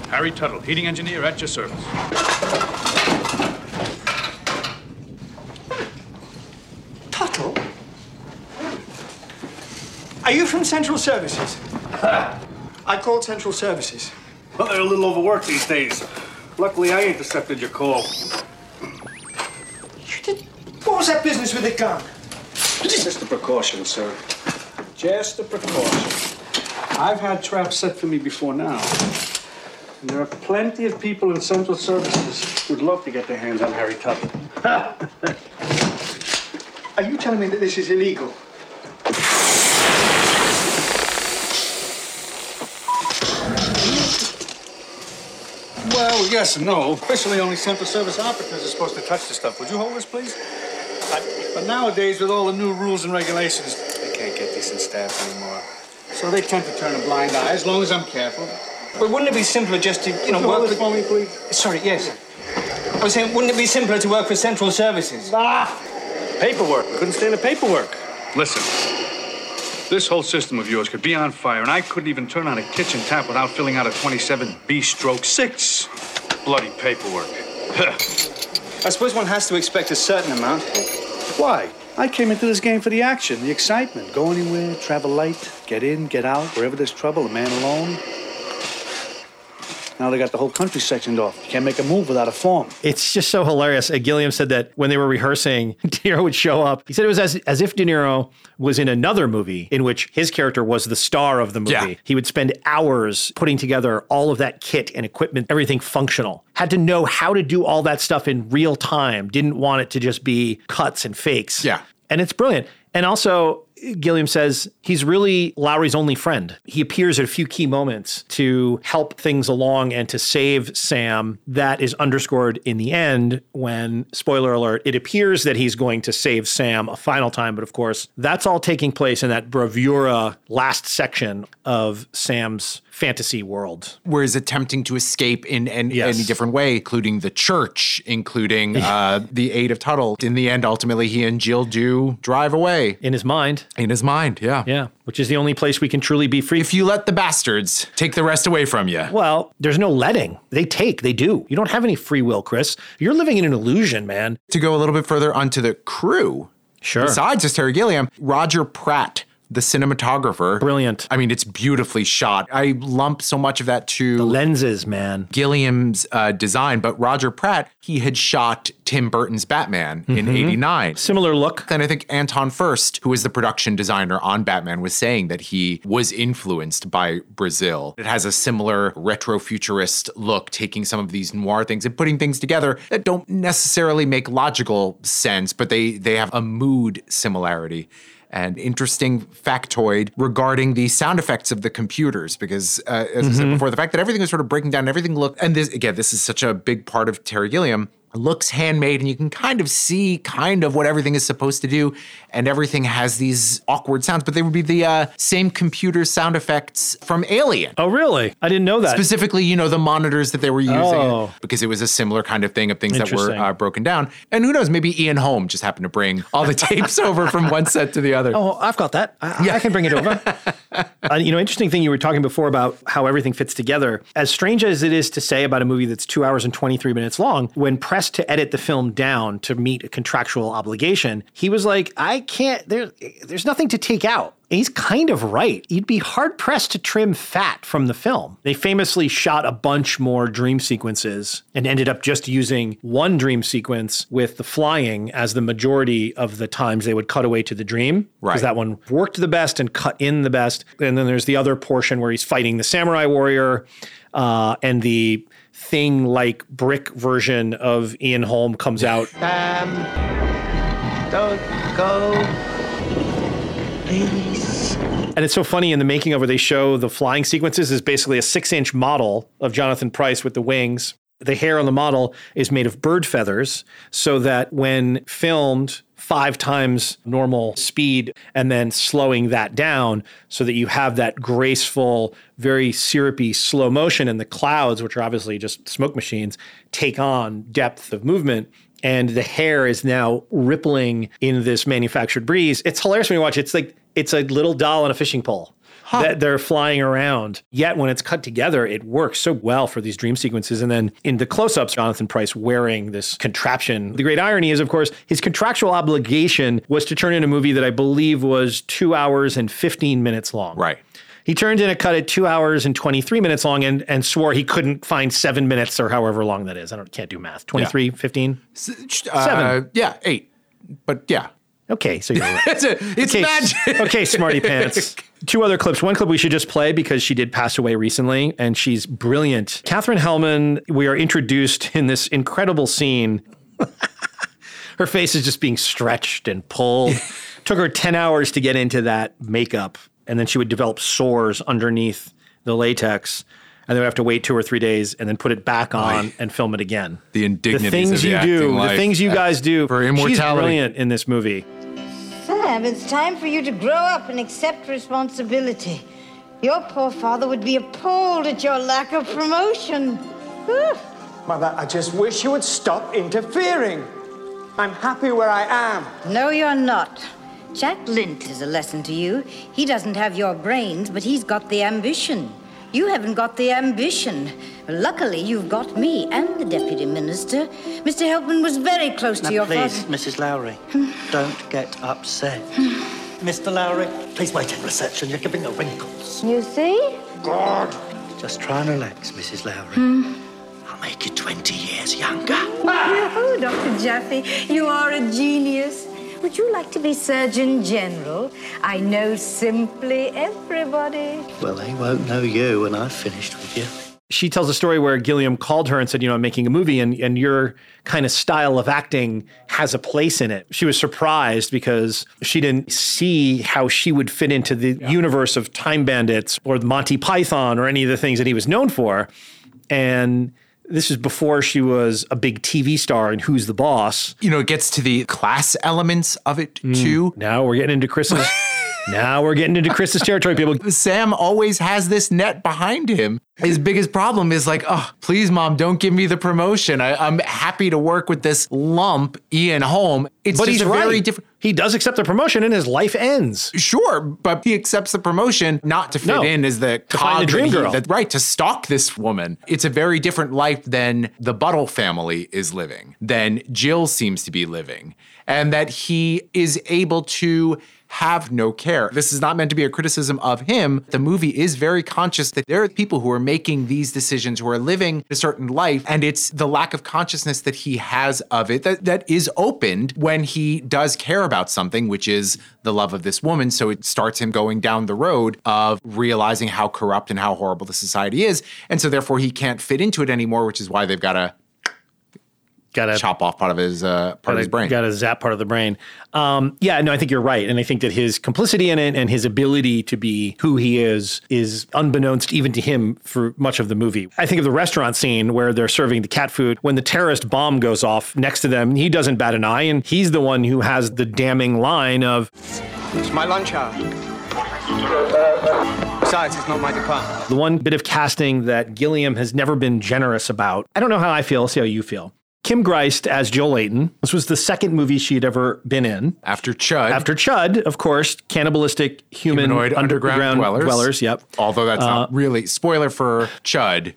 Harry Tuttle, heating engineer at your service. Tuttle? Are you from Central Services? I called Central Services. Well, they're a little overworked these days. Luckily, I intercepted your call. You did... What was that business with the gun? It's just a precaution, sir. Just a precaution. I've had traps set for me before now. And there are plenty of people in Central Services who'd love to get their hands on Harry Tuttle. Are you telling me that this is illegal? Well, yes and no. Officially, only Central Service operatives are supposed to touch the stuff. Would you hold this, please? I, but nowadays, with all the new rules and regulations, they can't get decent staff anymore. So they tend to turn a blind eye, as long as I'm careful. But wouldn't it be simpler just to, you know, you work with... for me, please? Sorry, yes. I was saying, wouldn't it be simpler to work for Central Services? Ah! Paperwork. Couldn't stand the paperwork. Listen, this whole system of yours could be on fire, and I couldn't even turn on a kitchen tap without filling out a twenty-seven B stroke six. Bloody paperwork. I suppose one has to expect a certain amount. Why? I came into this game for the action, the excitement. Go anywhere, travel light, get in, get out, wherever there's trouble, a man alone. Now they got the whole country sectioned off. You can't make a move without a form. It's just so hilarious. And Gilliam said that when they were rehearsing, De Niro would show up. He said it was as, as if De Niro was in another movie in which his character was the star of the movie. Yeah. He would spend hours putting together all of that kit and equipment, everything functional. Had to know how to do all that stuff in real time. Didn't want it to just be cuts and fakes. Yeah. And it's brilliant. And also, Gilliam says he's really Lowry's only friend. He appears at a few key moments to help things along and to save Sam. That is underscored in the end when, spoiler alert, it appears that he's going to save Sam a final time. But of course, that's all taking place in that bravura last section of Sam's fantasy world. Whereas attempting to escape in an, yes. any different way, including the church, including uh, the aid of Tuttle. In the end, ultimately, he and Jill do drive away. In his mind. In his mind, yeah. Yeah, which is the only place we can truly be free. If you let the bastards take the rest away from you. Well, there's no letting. They take, they do. You don't have any free will, Chris. You're living in an illusion, man. To go a little bit further onto the crew. Sure. Besides just Terry Gilliam, Roger Pratt, the cinematographer. Brilliant. I mean, it's beautifully shot. I lump so much of that to... the lenses, man. Gilliam's uh, design, but Roger Pratt, he had shot Tim Burton's Batman mm-hmm. in eighty-nine. Similar look. And I think Anton Furst, who is the production designer on Batman, was saying that he was influenced by Brazil. It has a similar retro-futurist look, taking some of these noir things and putting things together that don't necessarily make logical sense, but they, they have a mood similarity. An interesting factoid regarding the sound effects of the computers, because uh, as mm-hmm. I said before, the fact that everything was sort of breaking down, everything looked, and this, again, this is such a big part of Terry Gilliam, looks handmade, and you can kind of see kind of what everything is supposed to do, and everything has these awkward sounds, but they would be the uh, same computer sound effects from Alien. Oh, really? I didn't know that. Specifically, you know, the monitors that they were using, oh. because it was a similar kind of thing of things that were uh, broken down. And who knows, maybe Ian Holm just happened to bring all the tapes over from one set to the other. Oh, I've got that. I, yeah. I can bring it over. uh, you know, interesting thing you were talking before about how everything fits together. As strange as it is to say about a movie that's two hours and twenty-three minutes long, when press to edit the film down to meet a contractual obligation, he was like, I can't, there, there's nothing to take out. And he's kind of right. You'd be hard-pressed to trim fat from the film. They famously shot a bunch more dream sequences and ended up just using one dream sequence with the flying as the majority of the times they would cut away to the dream. Right. Because that one worked the best and cut in the best. And then there's the other portion where he's fighting the samurai warrior uh, and the... thing like brick version of Ian Holm comes out. Sam, don't go, please. And it's so funny, in the making of where they show the flying sequences is basically a six inch model of Jonathan Pryce with the wings. The hair on the model is made of bird feathers so that when filmed five times normal speed and then slowing that down so that you have that graceful, very syrupy slow motion, and the clouds, which are obviously just smoke machines, take on depth of movement. And the hair is now rippling in this manufactured breeze. It's hilarious when you watch it. It's like, it's a little doll on a fishing pole. Huh. That they're flying around. Yet when it's cut together, it works so well for these dream sequences. And then in the close-ups, Jonathan Pryce wearing this contraption. The great irony is, of course, his contractual obligation was to turn in a movie that I believe was two hours and fifteen minutes long. Right. He turned in a cut at two hours and twenty-three minutes long and, and swore he couldn't find seven minutes or however long that is. I don't can't do math. twenty-three, yeah. fifteen, uh, seven. Yeah, eight. But yeah. Okay, so you're right. it's a, it's okay, magic. Okay, smarty pants. Two other clips. One clip we should just play because she did pass away recently, and she's brilliant. Katherine Helmond, we are introduced in this incredible scene. Her face is just being stretched and pulled. Took her ten hours to get into that makeup, and then she would develop sores underneath the latex. And then we have to wait two or three days and then put it back on and film it again. The indignities the things of the you acting do, life. The things you guys do. For immortality. She's brilliant in this movie. Sam, it's time for you to grow up and accept responsibility. Your poor father would be appalled at your lack of promotion. Whew. Mother, I just wish you would stop interfering. I'm happy where I am. No, you're not. Jack Lint is a lesson to you. He doesn't have your brains, but he's got the ambition. You haven't got the ambition. Luckily, you've got me and the Deputy Minister. Mister Helpman was very close now, to your please, father. Missus Lowry, don't get upset. Mister Lowry, please wait in reception. You're giving her wrinkles. You see? God! Just try and relax, Missus Lowry. Mm. I'll make you twenty years younger. Ah. Oh, Doctor Jaffe, you are a genius. Would you like to be Surgeon General? I know simply everybody. Well, they won't know you when I've finished with you. She tells a story where Gilliam called her and said, you know, I'm making a movie and, and your kind of style of acting has a place in it. She was surprised because she didn't see how she would fit into the yeah. universe of Time Bandits or Monty Python or any of the things that he was known for. And this is before she was a big T V star in Who's the Boss. You know, it gets to the class elements of it, mm. too. Now we're getting into Chris's now we're getting into Chris's territory, people. Sam always has this net behind him. His biggest problem is like, oh, please, Mom, don't give me the promotion. I, I'm happy to work with this lump, Ian Holm. It's but just he's a right. very different... He does accept the promotion and his life ends. Sure, but he accepts the promotion not to fit no, in as the to cog dream girl. He, the, right, to stalk this woman. It's a very different life than the Buttle family is living, than Jill seems to be living, and that he is able to have no care. This is not meant to be a criticism of him. The movie is very conscious that there are people who are making these decisions, who are living a certain life, and it's the lack of consciousness that he has of it that, that is opened when he does care about something, which is the love of this woman. So it starts him going down the road of realizing how corrupt and how horrible the society is. And so therefore he can't fit into it anymore, which is why they've got to Gotta, chop off part of his uh, part gotta, of his brain. Got to zap part of the brain. Um, yeah, no, I think you're right. And I think that his complicity in it and his ability to be who he is is unbeknownst even to him for much of the movie. I think of the restaurant scene where they're serving the cat food. When the terrorist bomb goes off next to them, he doesn't bat an eye. And he's the one who has the damning line of... It's my lunch hour. Besides, it's not my department. The one bit of casting that Gilliam has never been generous about. I don't know how I feel. I'll see how you feel. Kim Greist as Joel Ayton. This was the second movie she had ever been in. After Chud. After Chud, of course, cannibalistic human Humanoid underground, underground dwellers. dwellers. Yep. Although that's uh, not really... Spoiler for Chud.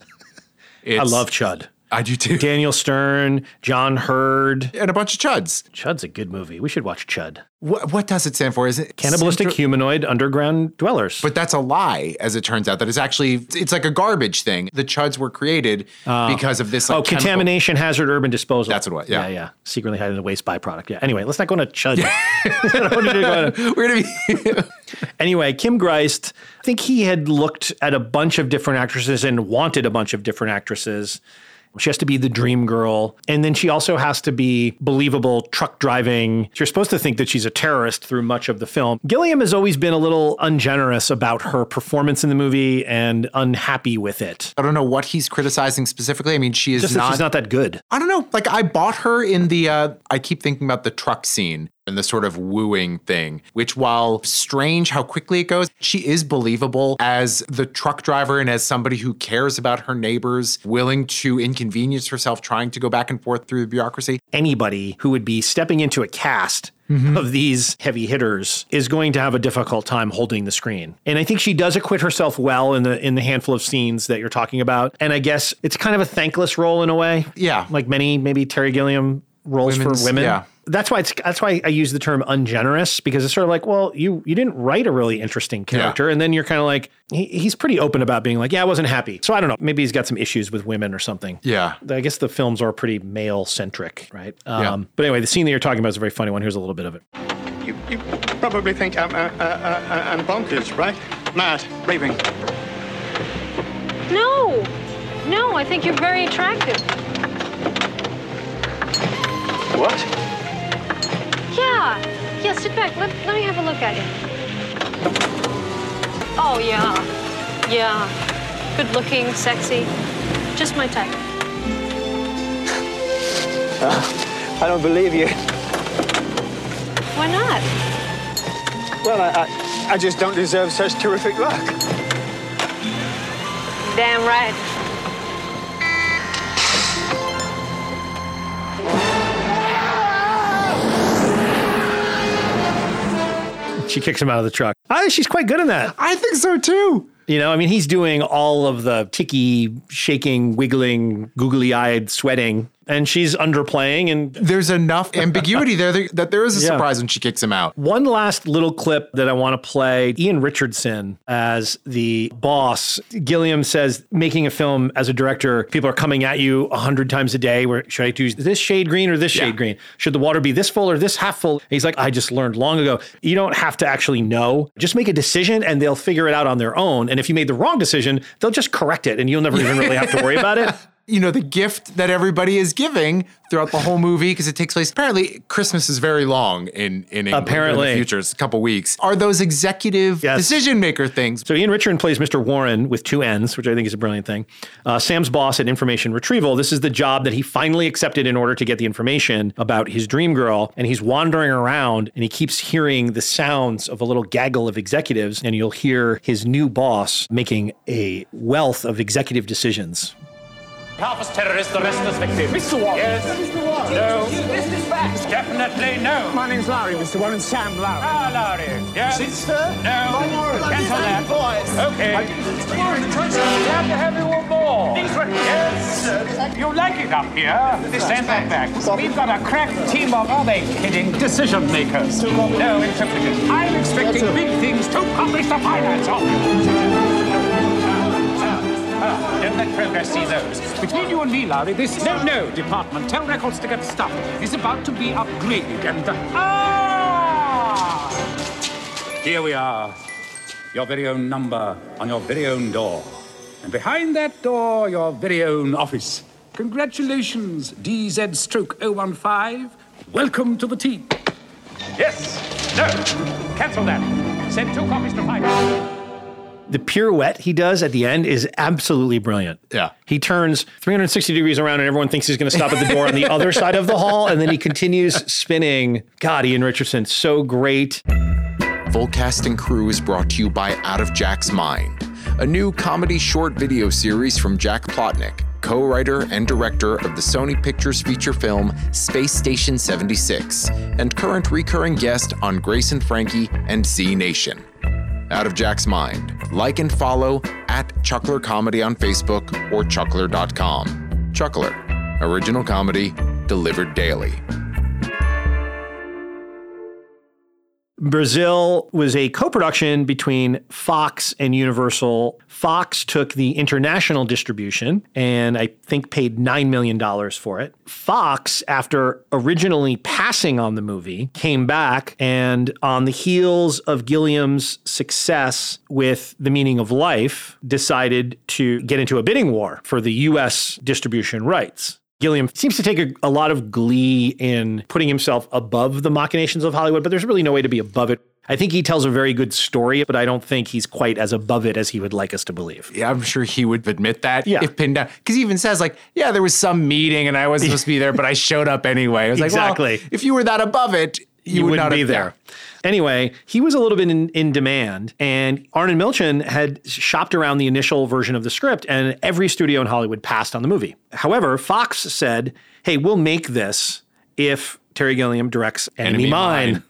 I love Chud. I do too. Daniel Stern, John Hurd. And a bunch of Chuds. Chud's a good movie. We should watch Chud. What, what does it stand for? Is it Cannibalistic Central- Humanoid Underground Dwellers. But that's a lie, as it turns out. That is actually, it's like a garbage thing. The Chuds were created uh, because of this. Like, oh, chemical- contamination, hazard, urban disposal. That's what it was, yeah. Yeah, yeah. Secretly hiding the waste byproduct. Yeah. Anyway, let's not go into Chud. We're going to be... Anyway, Kim Greist, I think he had looked at a bunch of different actresses and wanted a bunch of different actresses. She has to be the dream girl. And then she also has to be believable truck driving. You're supposed to think that she's a terrorist through much of the film. Gilliam has always been a little ungenerous about her performance in the movie and unhappy with it. I don't know what he's criticizing specifically. I mean, she is Just not... she's not that good. I don't know. Like, I bought her in the... Uh, I keep thinking about the truck scene and the sort of wooing thing, which, while strange how quickly it goes, she is believable as the truck driver and as somebody who cares about her neighbors, willing to inconvenience herself, trying to go back and forth through the bureaucracy. Anybody who would be stepping into a cast mm-hmm. of these heavy hitters is going to have a difficult time holding the screen. And I think she does acquit herself well in the in the handful of scenes that you're talking about. And I guess it's kind of a thankless role in a way. Yeah. Like many, maybe Terry Gilliam roles Women's, for women. Yeah. That's why it's, that's why I use the term ungenerous, because it's sort of like, well, you you didn't write a really interesting character. Yeah. And then you're kind of like, he, he's pretty open about being like, yeah, I wasn't happy. So I don't know. Maybe he's got some issues with women or something. Yeah. I guess the films are pretty male centric, right? Um, yeah. But anyway, the scene that you're talking about is a very funny one. Here's a little bit of it. You, you probably think I'm, uh, uh, uh, I'm bonkers, right? Mad, raving. No, no, I think you're very attractive. What? Yeah, yeah, sit back. Let, let me have a look at it. Oh, yeah. Yeah. Good looking, sexy. Just my type. uh, I don't believe you. Why not? Well, I, I, I just don't deserve such terrific luck. Damn right. She kicks him out of the truck. I think she's quite good in that. I think so, too. You know, I mean, he's doing all of the ticky, shaking, wiggling, googly-eyed sweating, and she's underplaying. And there's enough ambiguity there that, that there is a yeah. surprise when she kicks him out. One last little clip that I want to play. Ian Richardson as the boss. Gilliam says, making a film as a director, people are coming at you a hundred times a day. Where should I choose this shade green or this yeah. shade green? Should the water be this full or this half full? And he's like, I just learned long ago. You don't have to actually know. Just make a decision and they'll figure it out on their own. And if you made the wrong decision, they'll just correct it and you'll never even really have to worry about it. You know, the gift that everybody is giving throughout the whole movie, because it takes place, apparently Christmas is very long in, in England. Apparently. In the future, it's a couple weeks, are those executive yes. decision maker things. So Ian Richardson plays Mister Warren with two N's, which I think is a brilliant thing. Uh, Sam's boss at Information Retrieval. This is the job that he finally accepted in order to get the information about his dream girl. And he's wandering around and he keeps hearing the sounds of a little gaggle of executives. And you'll hear his new boss making a wealth of executive decisions. Half is terrorist, the rest is victim. Mister Warren. Yes. Mister Warren. No. This is facts. Definitely no. My name's Lowry, Mister Warren. Sam Lowry. Ah, Lowry. Yes. Sister? No. Cancel that. Voice. Okay. I Mister Warren, you have to have you on board. These were... Yes. Sir. You like it up here? This stand back back. We've got a crack team of, are they kidding, decision makers. No, it's difficult. I'm expecting big things to publish the finance of you. Ah, don't let progress see those. Between you and me, Lowry, this no, no department, tell records to get stuff, is about to be upgraded and... The... Ah! Here we are. Your very own number on your very own door. And behind that door, your very own office. Congratulations, D Z stroke oh one five. Welcome to the team. Yes. No. Cancel that. Send two copies to five. The pirouette he does at the end is absolutely brilliant. Yeah. He turns three hundred sixty degrees around and everyone thinks he's going to stop at the door on the other side of the hall. And then he continues spinning. God, Ian Richardson, so great. Full Cast and Crew is brought to you by Out of Jack's Mind, a new comedy short video series from Jack Plotnick, co-writer and director of the Sony Pictures feature film Space Station seventy-six, and current recurring guest on Grace and Frankie and Z Nation. Out of Jack's Mind. Like and follow at Chuckler Comedy on Facebook or Chuckler dot com. Chuckler, original comedy delivered daily. Brazil was a co-production between Fox and Universal. Fox took the international distribution and I think paid nine million dollars for it. Fox, after originally passing on the movie, came back and on the heels of Gilliam's success with The Meaning of Life, decided to get into a bidding war for the U S distribution rights. Gilliam seems to take a, a lot of glee in putting himself above the machinations of Hollywood, but there's really no way to be above it. I think he tells a very good story, but I don't think he's quite as above it as he would like us to believe. Yeah, I'm sure he would admit that yeah. if pinned down. Because he even says, like, yeah, there was some meeting and I wasn't supposed to be there, but I showed up anyway. I was exactly. like, well, if you were that above it, you, you would not be there. Yeah. Anyway, he was a little bit in, in demand, and Arnon Milchan had shopped around the initial version of the script, and every studio in Hollywood passed on the movie. However, Fox said, hey, we'll make this if Terry Gilliam directs Enemy, Enemy Mine. Mine.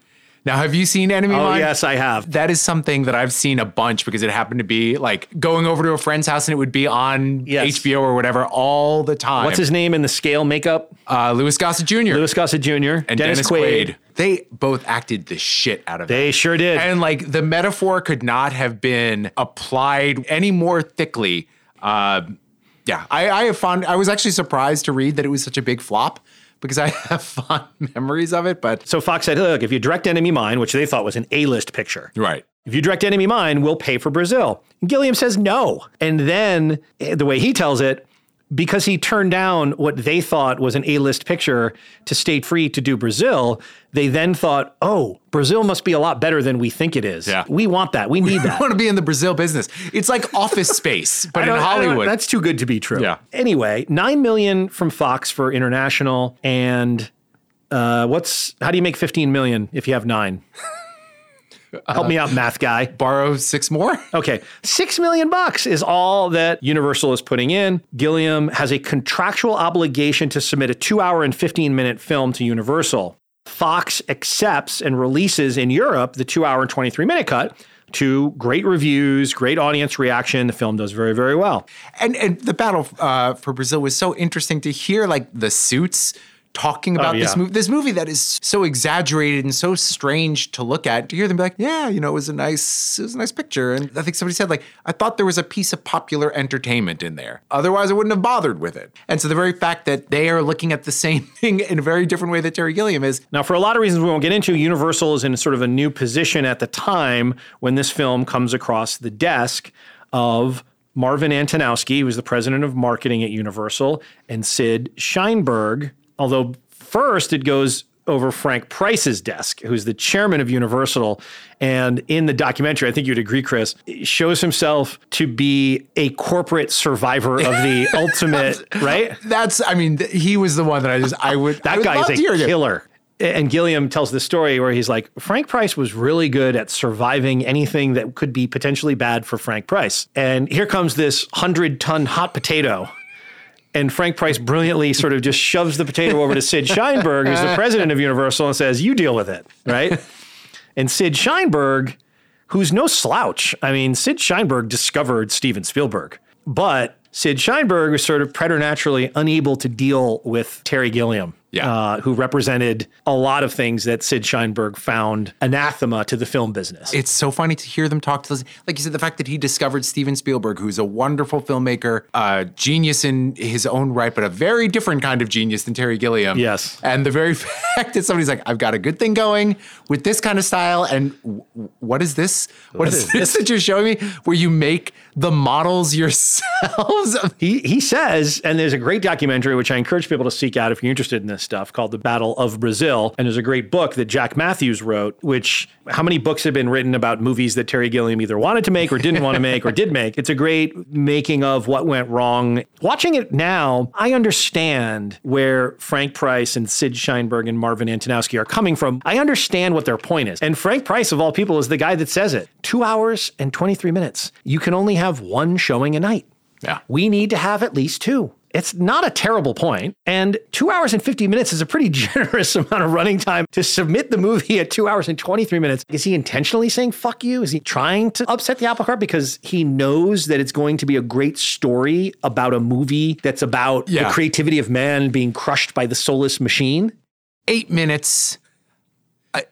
Now, have you seen Enemy Mine? Oh, yes, I have. That is something that I've seen a bunch because it happened to be like going over to a friend's house and it would be on yes. H B O or whatever all the time. What's his name in the scale makeup? Uh, Louis Gossett Junior Louis Gossett Junior And Dennis, Dennis Quaid. Quaid. They both acted the shit out of it. They sure did. And like the metaphor could not have been applied any more thickly. Uh, yeah, I, I have fond. I was actually surprised to read that it was such a big flop, because I have fond memories of it, but... So Fox said, look, if you direct Enemy Mine, which they thought was an A-list picture. Right. If you direct Enemy Mine, we'll pay for Brazil. And Gilliam says no. And then, the way he tells it, because he turned down what they thought was an A-list picture to stay free to do Brazil, they then thought, oh, Brazil must be a lot better than we think it is. Yeah. We want that. We need we that. We want to be in the Brazil business. It's like Office Space, but in Hollywood. That's too good to be true. Yeah. Anyway, nine million dollars from Fox for international, and uh, what's how do you make fifteen million dollars if you have nine? Help uh, me out, math guy. Borrow six more? Okay. Six million bucks is all that Universal is putting in. Gilliam has a contractual obligation to submit a two hour and fifteen minute film to Universal. Fox accepts and releases in Europe the two hour and twenty-three minute cut to great reviews, great audience reaction. The film does very, very well. And, and the battle uh, for Brazil was so interesting to hear, like, the suits talking about oh, yeah. this movie, this movie that is so exaggerated and so strange to look at, to hear them be like, yeah, you know, it was a nice, it was a nice picture. And I think somebody said, like, I thought there was a piece of popular entertainment in there. Otherwise, I wouldn't have bothered with it. And so the very fact that they are looking at the same thing in a very different way that Terry Gilliam is. Now, for a lot of reasons we won't get into, Universal is in sort of a new position at the time when this film comes across the desk of Marvin Antonowski, who was the president of marketing at Universal, and Sid Sheinberg. Although first it goes over Frank Price's desk, who's the chairman of Universal. And in the documentary, I think you'd agree, Chris, shows himself to be a corporate survivor of the ultimate, right? That's, I mean, he was the one that I just, I would. that I would guy is a killer. And Gilliam tells the story where he's like, Frank Price was really good at surviving anything that could be potentially bad for Frank Price. And here comes this hundred-ton hot potato. And Frank Price brilliantly sort of just shoves the potato over to Sid Sheinberg, who's the president of Universal, and says, you deal with it, right? And Sid Sheinberg, who's no slouch. I mean, Sid Sheinberg discovered Steven Spielberg. But Sid Sheinberg was sort of preternaturally unable to deal with Terry Gilliam, yeah. uh, who represented a lot of things that Sid Sheinberg found anathema to the film business. It's so funny to hear them talk to those. Like you said, the fact that he discovered Steven Spielberg, who's a wonderful filmmaker, a genius in his own right, but a very different kind of genius than Terry Gilliam. Yes. And the very fact that somebody's like, I've got a good thing going with this kind of style. And w- what is this? What, what is, is this that you're showing me? Where you make the models yourselves? he, he says, and there's a great documentary, which I encourage people to seek out if you're interested in this stuff, called The Battle of Brazil. And there's a great book that Jack Matthews wrote, which how many books have been written about movies that Terry Gilliam either wanted to make or didn't want to make or did make. It's a great making of what went wrong. Watching it now, I understand where Frank Price and Sid Sheinberg and Marvin Antonowski are coming from. I understand what their point is. And Frank Price, of all people, is the guy that says it. two hours and twenty-three minutes. You can only have one showing a night. Yeah. We need to have at least two. It's not a terrible point. And two hours and fifty minutes is a pretty generous amount of running time to submit the movie at two hours and twenty-three minutes. Is he intentionally saying, fuck you? Is he trying to upset the apple cart because he knows that it's going to be a great story about a movie that's about yeah. the creativity of man being crushed by the soulless machine? Eight minutes.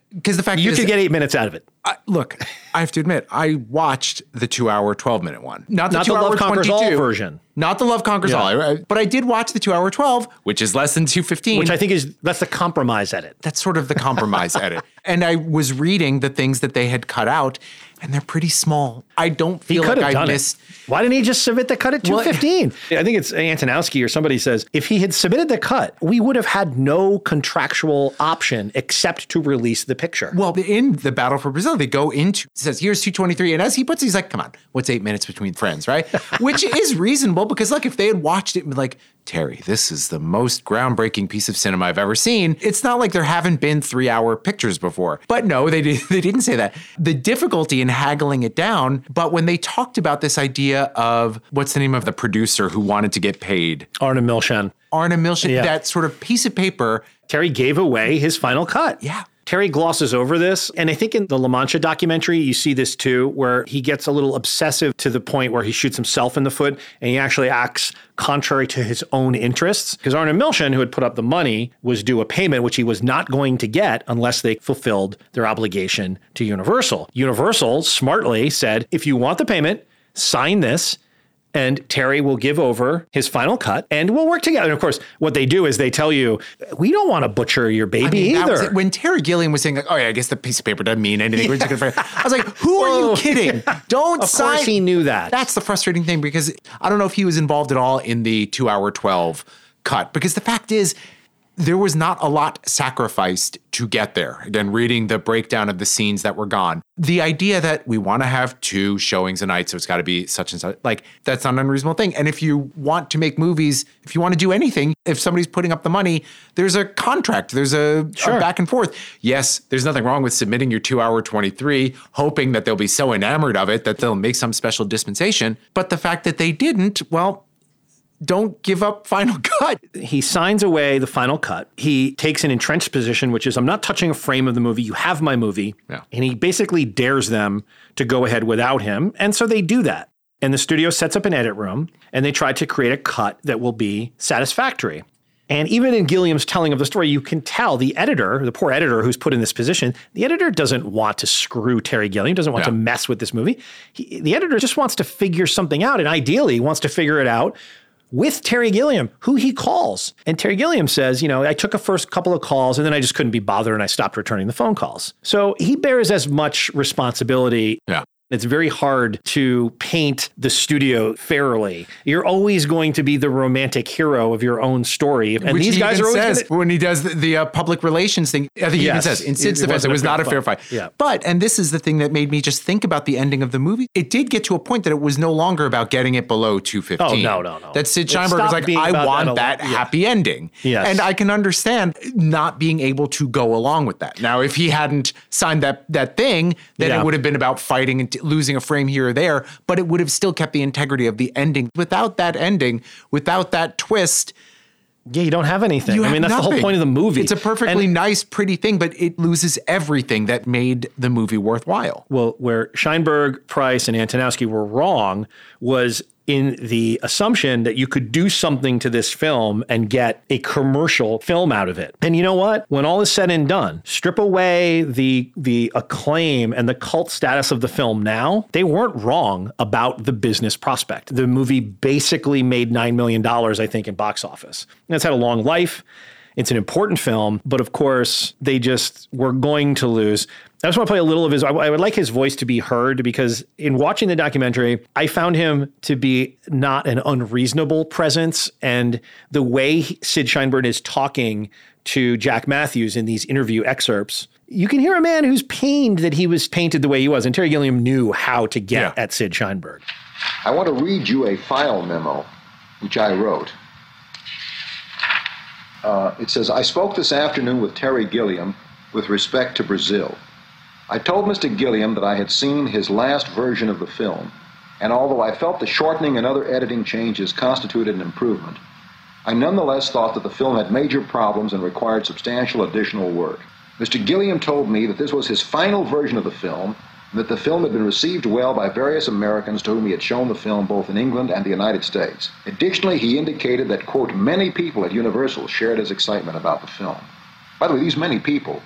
Because the fact you could get eight minutes out of it. I, look, I have to admit, I watched the two hour, twelve minute one. Not the, not the Love Conquers All version. Not the Love Conquers yeah. All. I, but I did watch the two hour, twelve, which is less than two fifteen. Which I think is, that's the compromise edit. That's sort of the compromise edit. And I was reading the things that they had cut out, and they're pretty small. I don't feel like I missed. It. Why didn't he just submit the cut at two fifteen? Well, I think it's Antonowski or somebody says, if he had submitted the cut, we would have had no contractual option except to release the picture. Well, in The Battle for Brazil, they go into, it says, here's two twenty-three. And as he puts it, he's like, come on, what's eight minutes between friends, right? Which is reasonable because, look, if they had watched it and been like, Terry, this is the most groundbreaking piece of cinema I've ever seen. It's not like there haven't been three-hour pictures before. But no, they, did, they didn't say that. The difficulty in haggling it down, but when they talked about this idea of, what's the name of the producer who wanted to get paid? Arnon Milchan. Arnon Milchan, yeah. That sort of piece of paper. Terry gave away his final cut. Yeah. Terry glosses over this, and I think in the La Mancha documentary, you see this too, where he gets a little obsessive to the point where he shoots himself in the foot, and he actually acts contrary to his own interests. Because Arnon Milchan, who had put up the money, was due a payment, which he was not going to get unless they fulfilled their obligation to Universal. Universal smartly said, if you want the payment, sign this. And Terry will give over his final cut and we'll work together. And of course, what they do is they tell you, we don't want to butcher your baby I mean, either. When Terry Gilliam was saying, like, oh, yeah, I guess the piece of paper doesn't mean anything. Yeah. I was like, who are you kidding? Don't of sign. Of course he knew that. That's the frustrating thing, because I don't know if he was involved at all in the two hour twelve cut, because the fact is, there was not a lot sacrificed to get there. Again, reading the breakdown of the scenes that were gone. The idea that we want to have two showings a night, so it's got to be such and such, like, that's not an unreasonable thing. And if you want to make movies, if you want to do anything, if somebody's putting up the money, there's a contract, there's a, sure. a back and forth. Yes, there's nothing wrong with submitting your two hour twenty-three, hoping that they'll be so enamored of it that they'll make some special dispensation. But the fact that they didn't, well, don't give up final cut. He signs away the final cut. He takes an entrenched position, which is, I'm not touching a frame of the movie. You have my movie. Yeah. And he basically dares them to go ahead without him. And so they do that. And the studio sets up an edit room, and they try to create a cut that will be satisfactory. And even in Gilliam's telling of the story, you can tell the editor, the poor editor who's put in this position, the editor doesn't want to screw Terry Gilliam, doesn't want yeah. to mess with this movie. He, the editor just wants to figure something out, and ideally wants to figure it out with Terry Gilliam, who he calls. And Terry Gilliam says, you know, I took a first couple of calls, and then I just couldn't be bothered, and I stopped returning the phone calls. So he bears as much responsibility. Yeah. It's very hard to paint the studio fairly. You're always going to be the romantic hero of your own story. And Which these guys are always says, gonna... when he does the, the uh, public relations thing, I think he yes. even says, in Sid's defense, it was not a fair fight. Yeah. But, and this is the thing that made me just think about the ending of the movie, it did get to a point that it was no longer about getting it below two fifteen. Oh, no, no, no. That Sid Sheinberg was like, I want that, that happy yeah. ending. Yes. And I can understand not being able to go along with that. Now, if he hadn't signed that, that thing, then yeah. it would have been about fighting and losing a frame here or there, but it would have still kept the integrity of the ending. Without that ending, without that twist, yeah, you don't have anything. I mean, that's nothing. The whole point of the movie. It's a perfectly and, nice, pretty thing, but it loses everything that made the movie worthwhile. Well, where Sheinberg, Price, and Antonowski were wrong was in the assumption that you could do something to this film and get a commercial film out of it. And you know what? When all is said and done, strip away the the acclaim and the cult status of the film now, they weren't wrong about the business prospect. The movie basically made nine million dollars, I think, in box office. And it's had a long life. It's an important film, but of course, they just were going to lose. I just want to play a little of his, I, I would like his voice to be heard, because in watching the documentary, I found him to be not an unreasonable presence. And the way he, Sid Sheinberg is talking to Jack Matthews in these interview excerpts, you can hear a man who's pained that he was painted the way he was. And Terry Gilliam knew how to get yeah. at Sid Sheinberg. I want to read you a file memo, which I wrote. Uh, it says, I spoke this afternoon with Terry Gilliam with respect to Brazil. I told Mister Gilliam that I had seen his last version of the film, and although I felt the shortening and other editing changes constituted an improvement, I nonetheless thought that the film had major problems and required substantial additional work. Mister Gilliam told me that this was his final version of the film, and that the film had been received well by various Americans to whom he had shown the film both in England and the United States. Additionally, he indicated that, quote, many people at Universal shared his excitement about the film. By the way, these many people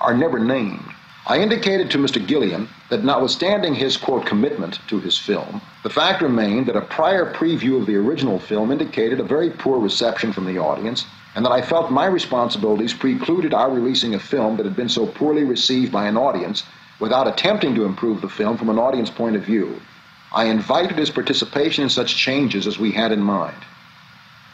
are never named. I indicated to Mister Gilliam that notwithstanding his, quote, commitment to his film, the fact remained that a prior preview of the original film indicated a very poor reception from the audience, and that I felt my responsibilities precluded our releasing a film that had been so poorly received by an audience without attempting to improve the film from an audience point of view. I invited his participation in such changes as we had in mind.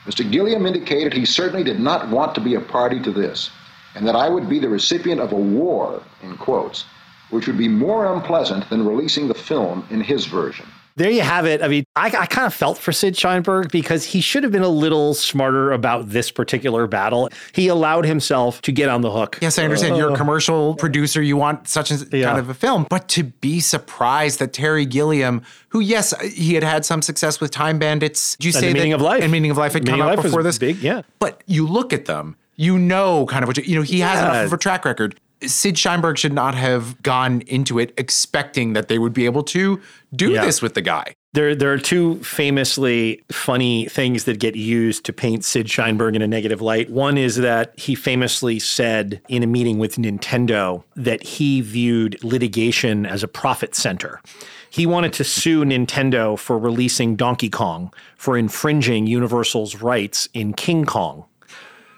Mister Gilliam indicated he certainly did not want to be a party to this, and that I would be the recipient of a war, in quotes, which would be more unpleasant than releasing the film in his version. There you have it. I mean, I, I kind of felt for Sid Sheinberg, because he should have been a little smarter about this particular battle. He allowed himself to get on the hook. Yes, I understand. Uh, You're a commercial producer. You want such a yeah. kind of a film. But to be surprised that Terry Gilliam, who, yes, he had had some success with Time Bandits. Did you and say the Meaning that, of Life. And Meaning of Life had come out before this. Big, yeah. But you look at them, you know kind of what, you know, he yeah. has enough of a track record. Sid Sheinberg should not have gone into it expecting that they would be able to do yeah. this with the guy. There, there are two famously funny things that get used to paint Sid Sheinberg in a negative light. One is that he famously said in a meeting with Nintendo that he viewed litigation as a profit center. He wanted to sue Nintendo for releasing Donkey Kong for infringing Universal's rights in King Kong.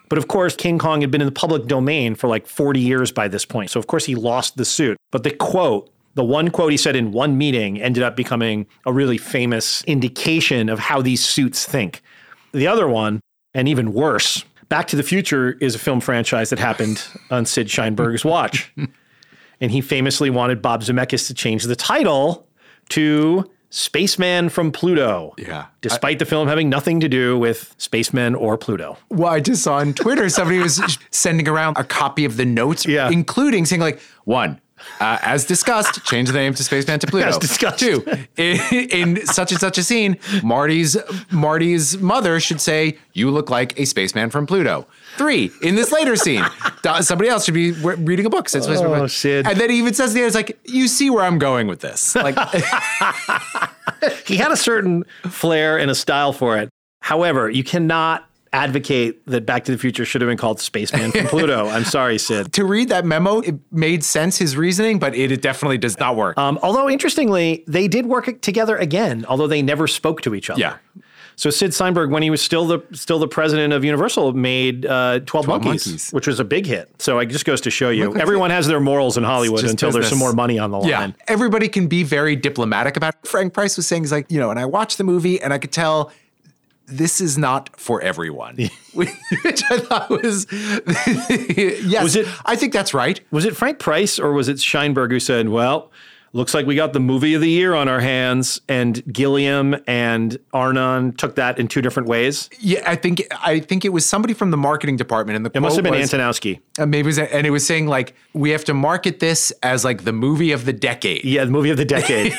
But of course, King Kong had been in the public domain for like forty years by this point. So of course he lost the suit. But the quote, the one quote he said in one meeting ended up becoming a really famous indication of how these suits think. The other one, and even worse, Back to the Future is a film franchise that happened on Sid Sheinberg's watch. And he famously wanted Bob Zemeckis to change the title to Spaceman from Pluto. Yeah. Despite I, the film having nothing to do with spacemen or Pluto. Well, I just saw on Twitter, somebody was sending around a copy of the notes, yeah. including saying like, one, Uh, as discussed, change the name to Spaceman to Pluto. As discussed. Two, in, in such and such a scene, Marty's Marty's mother should say, "You look like a spaceman from Pluto." Three, in this later scene, somebody else should be re- reading a book. Says, oh, Sid. And then he even says the other, it's like, you see where I'm going with this. Like, he had a certain flair and a style for it. However, you cannot advocate that Back to the Future should have been called Spaceman from Pluto. I'm sorry, Sid. To read that memo, it made sense, his reasoning, but it, it definitely does not work. Um, although, interestingly, they did work together again, although they never spoke to each other. Yeah. So Sid Sheinberg, when he was still the still the president of Universal, made uh, twelve, twelve Monkeys, Monkeys, which was a big hit. So it just goes to show you, everyone has their morals in Hollywood until business. There's some more money on the line. Yeah. Everybody can be very diplomatic about it. Frank Price was saying, he's like, you know, and I watched the movie and I could tell this is not for everyone, which I thought was, yes, was it, I think that's right. Was it Frank Price or was it Sheinberg who said, well, looks like we got the movie of the year on our hands, and Gilliam and Arnon took that in two different ways? Yeah, I think I think it was somebody from the marketing department. And the it must have been was, Antonowski. Uh, maybe it was, and it was saying like, we have to market this as like the movie of the decade. Yeah, the movie of the decade.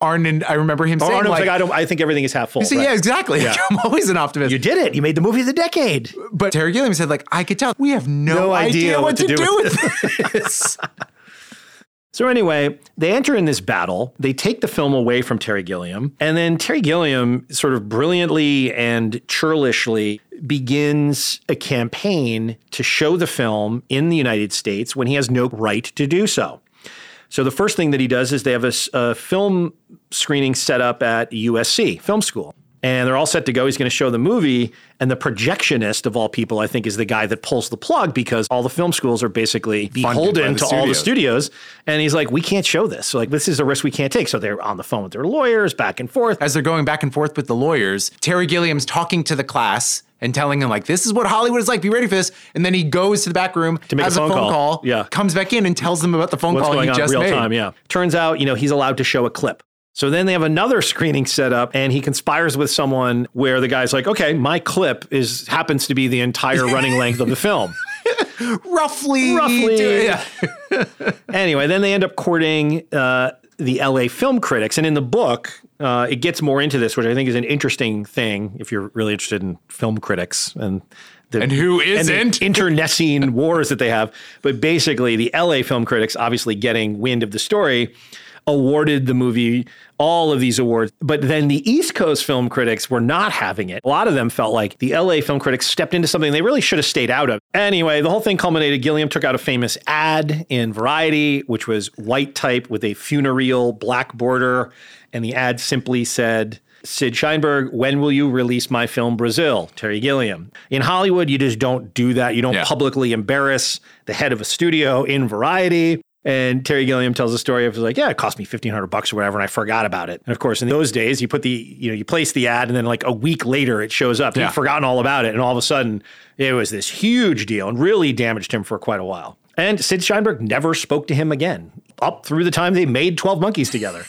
Arnon, I remember him oh, saying Arnon's like, like I, don't, I think everything is half full. Said, right? Yeah, exactly. Yeah. I'm always an optimist. You did it. You made the movie of the decade. But Terry Gilliam said like, I could tell we have no, no idea, idea what, what to do, do with this. this. So anyway, they enter in this battle. They take the film away from Terry Gilliam. And then Terry Gilliam sort of brilliantly and churlishly begins a campaign to show the film in the United States when he has no right to do so. So the first thing that he does is they have a, a film screening set up at U S C Film School. And they're all set to go. He's going to show the movie. And the projectionist of all people, I think, is the guy that pulls the plug because all the film schools are basically beholden to all the studios. And he's like, we can't show this. So like, this is a risk we can't take. So they're on the phone with their lawyers, back and forth. As they're going back and forth with the lawyers, Terry Gilliam's talking to the class and telling him, like, this is what Hollywood is like. Be ready for this. And then he goes to the back room, to make has a phone, a phone call, call yeah. comes back in and tells them about the phone What's call going he on just real made. Time, yeah. Turns out, you know, he's allowed to show a clip. So then they have another screening set up and he conspires with someone where the guy's like, okay, my clip is happens to be the entire running length of the film. Roughly. Roughly. Yeah. Anyway, then they end up courting uh, the L A film critics. And in the book, uh, it gets more into this, which I think is an interesting thing if you're really interested in film critics and The, and who isn't? And the internecine wars that they have. But basically, the L A film critics, obviously getting wind of the story, awarded the movie all of these awards. But then the East Coast film critics were not having it. A lot of them felt like the L A film critics stepped into something they really should have stayed out of. Anyway, the whole thing culminated. Gilliam took out a famous ad in Variety, which was white type with a funereal black border. And the ad simply said, Sid Sheinberg, when will you release my film, Brazil? Terry Gilliam. In Hollywood, you just don't do that. You don't yeah. publicly embarrass the head of a studio in Variety. And Terry Gilliam tells the story of like, yeah, it cost me fifteen hundred bucks or whatever, and I forgot about it. And of course, in those days, you put the, you know, you place the ad and then like a week later it shows up. Yeah. He'd forgotten all about it. And all of a sudden it was this huge deal and really damaged him for quite a while. And Sid Sheinberg never spoke to him again up through the time they made twelve Monkeys together.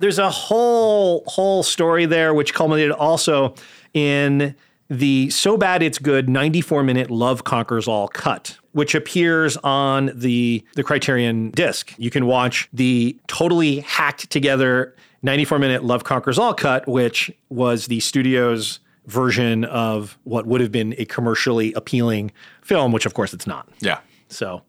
There's a whole, whole story there, which culminated also in the So Bad It's Good ninety-four minute Love Conquers All cut, which appears on the, the Criterion disc. You can watch the totally hacked together ninety-four minute Love Conquers All cut, which was the studio's version of what would have been a commercially appealing film, which of course it's not. Yeah. So...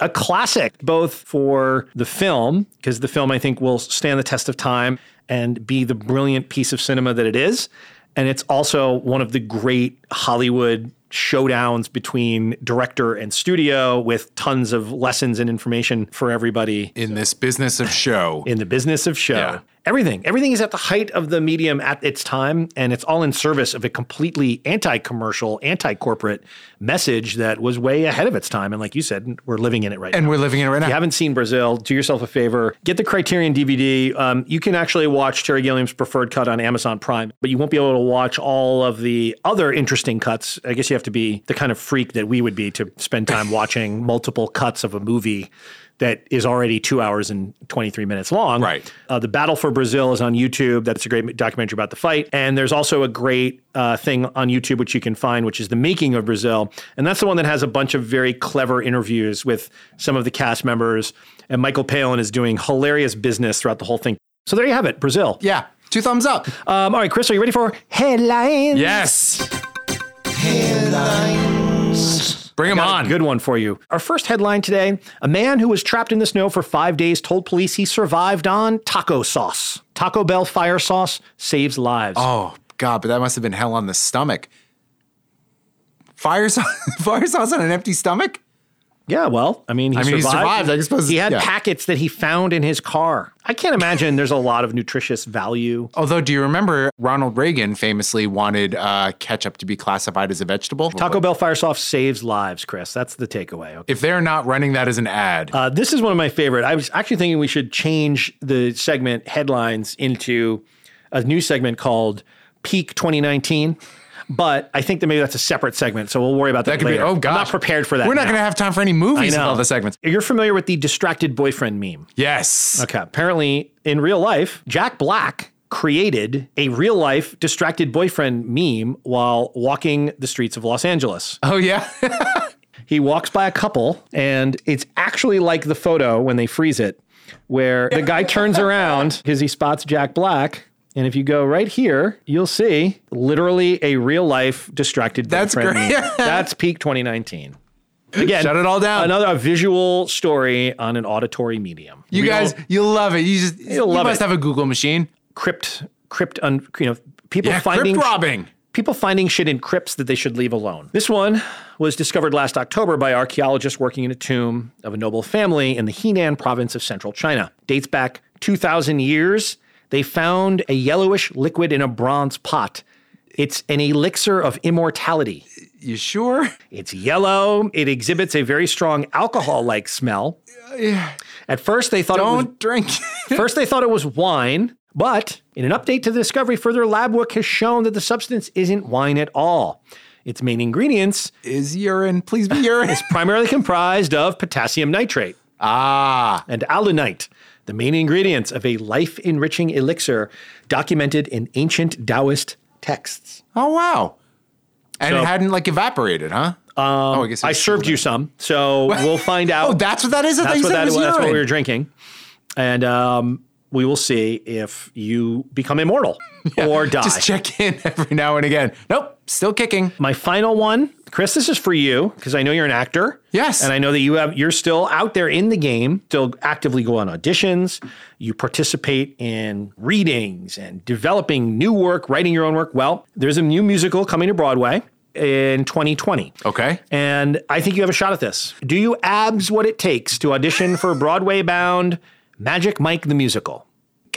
a classic, both for the film, because the film, I think, will stand the test of time and be the brilliant piece of cinema that it is. And it's also one of the great Hollywood showdowns between director and studio with tons of lessons and information for everybody. In so, this business of show. In the business of show. Yeah. Everything. Everything is at the height of the medium at its time, and it's all in service of a completely anti-commercial, anti-corporate message that was way ahead of its time. And like you said, we're living in it right and now. And we're living in it right now. If you haven't seen Brazil, do yourself a favor. Get the Criterion D V D. Um, you can actually watch Terry Gilliam's preferred cut on Amazon Prime, but you won't be able to watch all of the other interesting cuts. I guess you have to be the kind of freak that we would be to spend time watching multiple cuts of a movie that is already two hours and twenty-three minutes long. Right. Uh, the Battle for Brazil is on YouTube. That's a great documentary about the fight. And there's also a great uh, thing on YouTube, which you can find, which is The Making of Brazil. And that's the one that has a bunch of very clever interviews with some of the cast members. And Michael Palin is doing hilarious business throughout the whole thing. So there you have it, Brazil. Yeah. Two thumbs up. Um, all right, Chris, are you ready for headlines? Yes. Headlines. Bring them on. A good one for you. Our first headline today, a man who was trapped in the snow for five days told police he survived on taco sauce. Taco Bell fire sauce saves lives. Oh, God, but that must have been hell on the stomach. Fire, so- fire sauce on an empty stomach? Yeah, well, I mean, he I mean, survived. He survived. I suppose he had yeah. packets that he found in his car. I can't imagine there's a lot of nutritious value. Although, do you remember Ronald Reagan famously wanted uh, ketchup to be classified as a vegetable? Taco Bell fire sauce saves lives, Chris. That's the takeaway. Okay. If they're not running that as an ad. Uh, this is one of my favorite. I was actually thinking we should change the segment headlines into a new segment called Peak twenty nineteen. But I think that maybe that's a separate segment, so we'll worry about that, that could later. Be, oh, gosh. I'm not prepared for that. We're not going to have time for any movies in all the segments. You're familiar with the distracted boyfriend meme? Yes. Okay. Apparently, in real life, Jack Black created a real-life distracted boyfriend meme while walking the streets of Los Angeles. Oh, yeah? He walks by a couple, and it's actually like the photo when they freeze it, where the guy turns around because he spots Jack Black. And if you go right here, you'll see literally a real-life distracted boyfriend. That's great. That's peak twenty nineteen. Again, shut it all down. Another a visual story on an auditory medium. You Real, guys, you'll love it. You just you'll you love must it. Have a Google machine. Crypt, crypt, un, you know, people yeah, finding crypt robbing. People finding shit in crypts that they should leave alone. This one was discovered last October by archaeologists working in a tomb of a noble family in the Henan province of central China. Dates back two thousand years. They found a yellowish liquid in a bronze pot. It's an elixir of immortality. You sure? It's yellow. It exhibits a very strong alcohol-like smell. Yeah. At first, they thought Don't it was, drink. First, they thought it was wine. But in an update to the discovery, further lab work has shown that the substance isn't wine at all. Its main ingredients is urine. Please be urine. It's primarily comprised of potassium nitrate. Ah. And alunite. The main ingredients of a life-enriching elixir documented in ancient Taoist texts. Oh, wow. And so, it hadn't, like, evaporated, huh? Um, oh, I guess I served you some, so we'll find out. Oh, that's what that is? I that's, what that, was that's what we were drinking. And um, we will see if you become immortal yeah, or die. Just check in every now and again. Nope, still kicking. My final one. Chris, this is for you, because I know you're an actor. Yes. And I know that you have, you're still out there in the game, still actively go on auditions. You participate in readings and developing new work, writing your own work. Well, there's a new musical coming to Broadway in twenty twenty. Okay. And I think you have a shot at this. Do you abs what it takes to audition for Broadway-bound Magic Mike the Musical?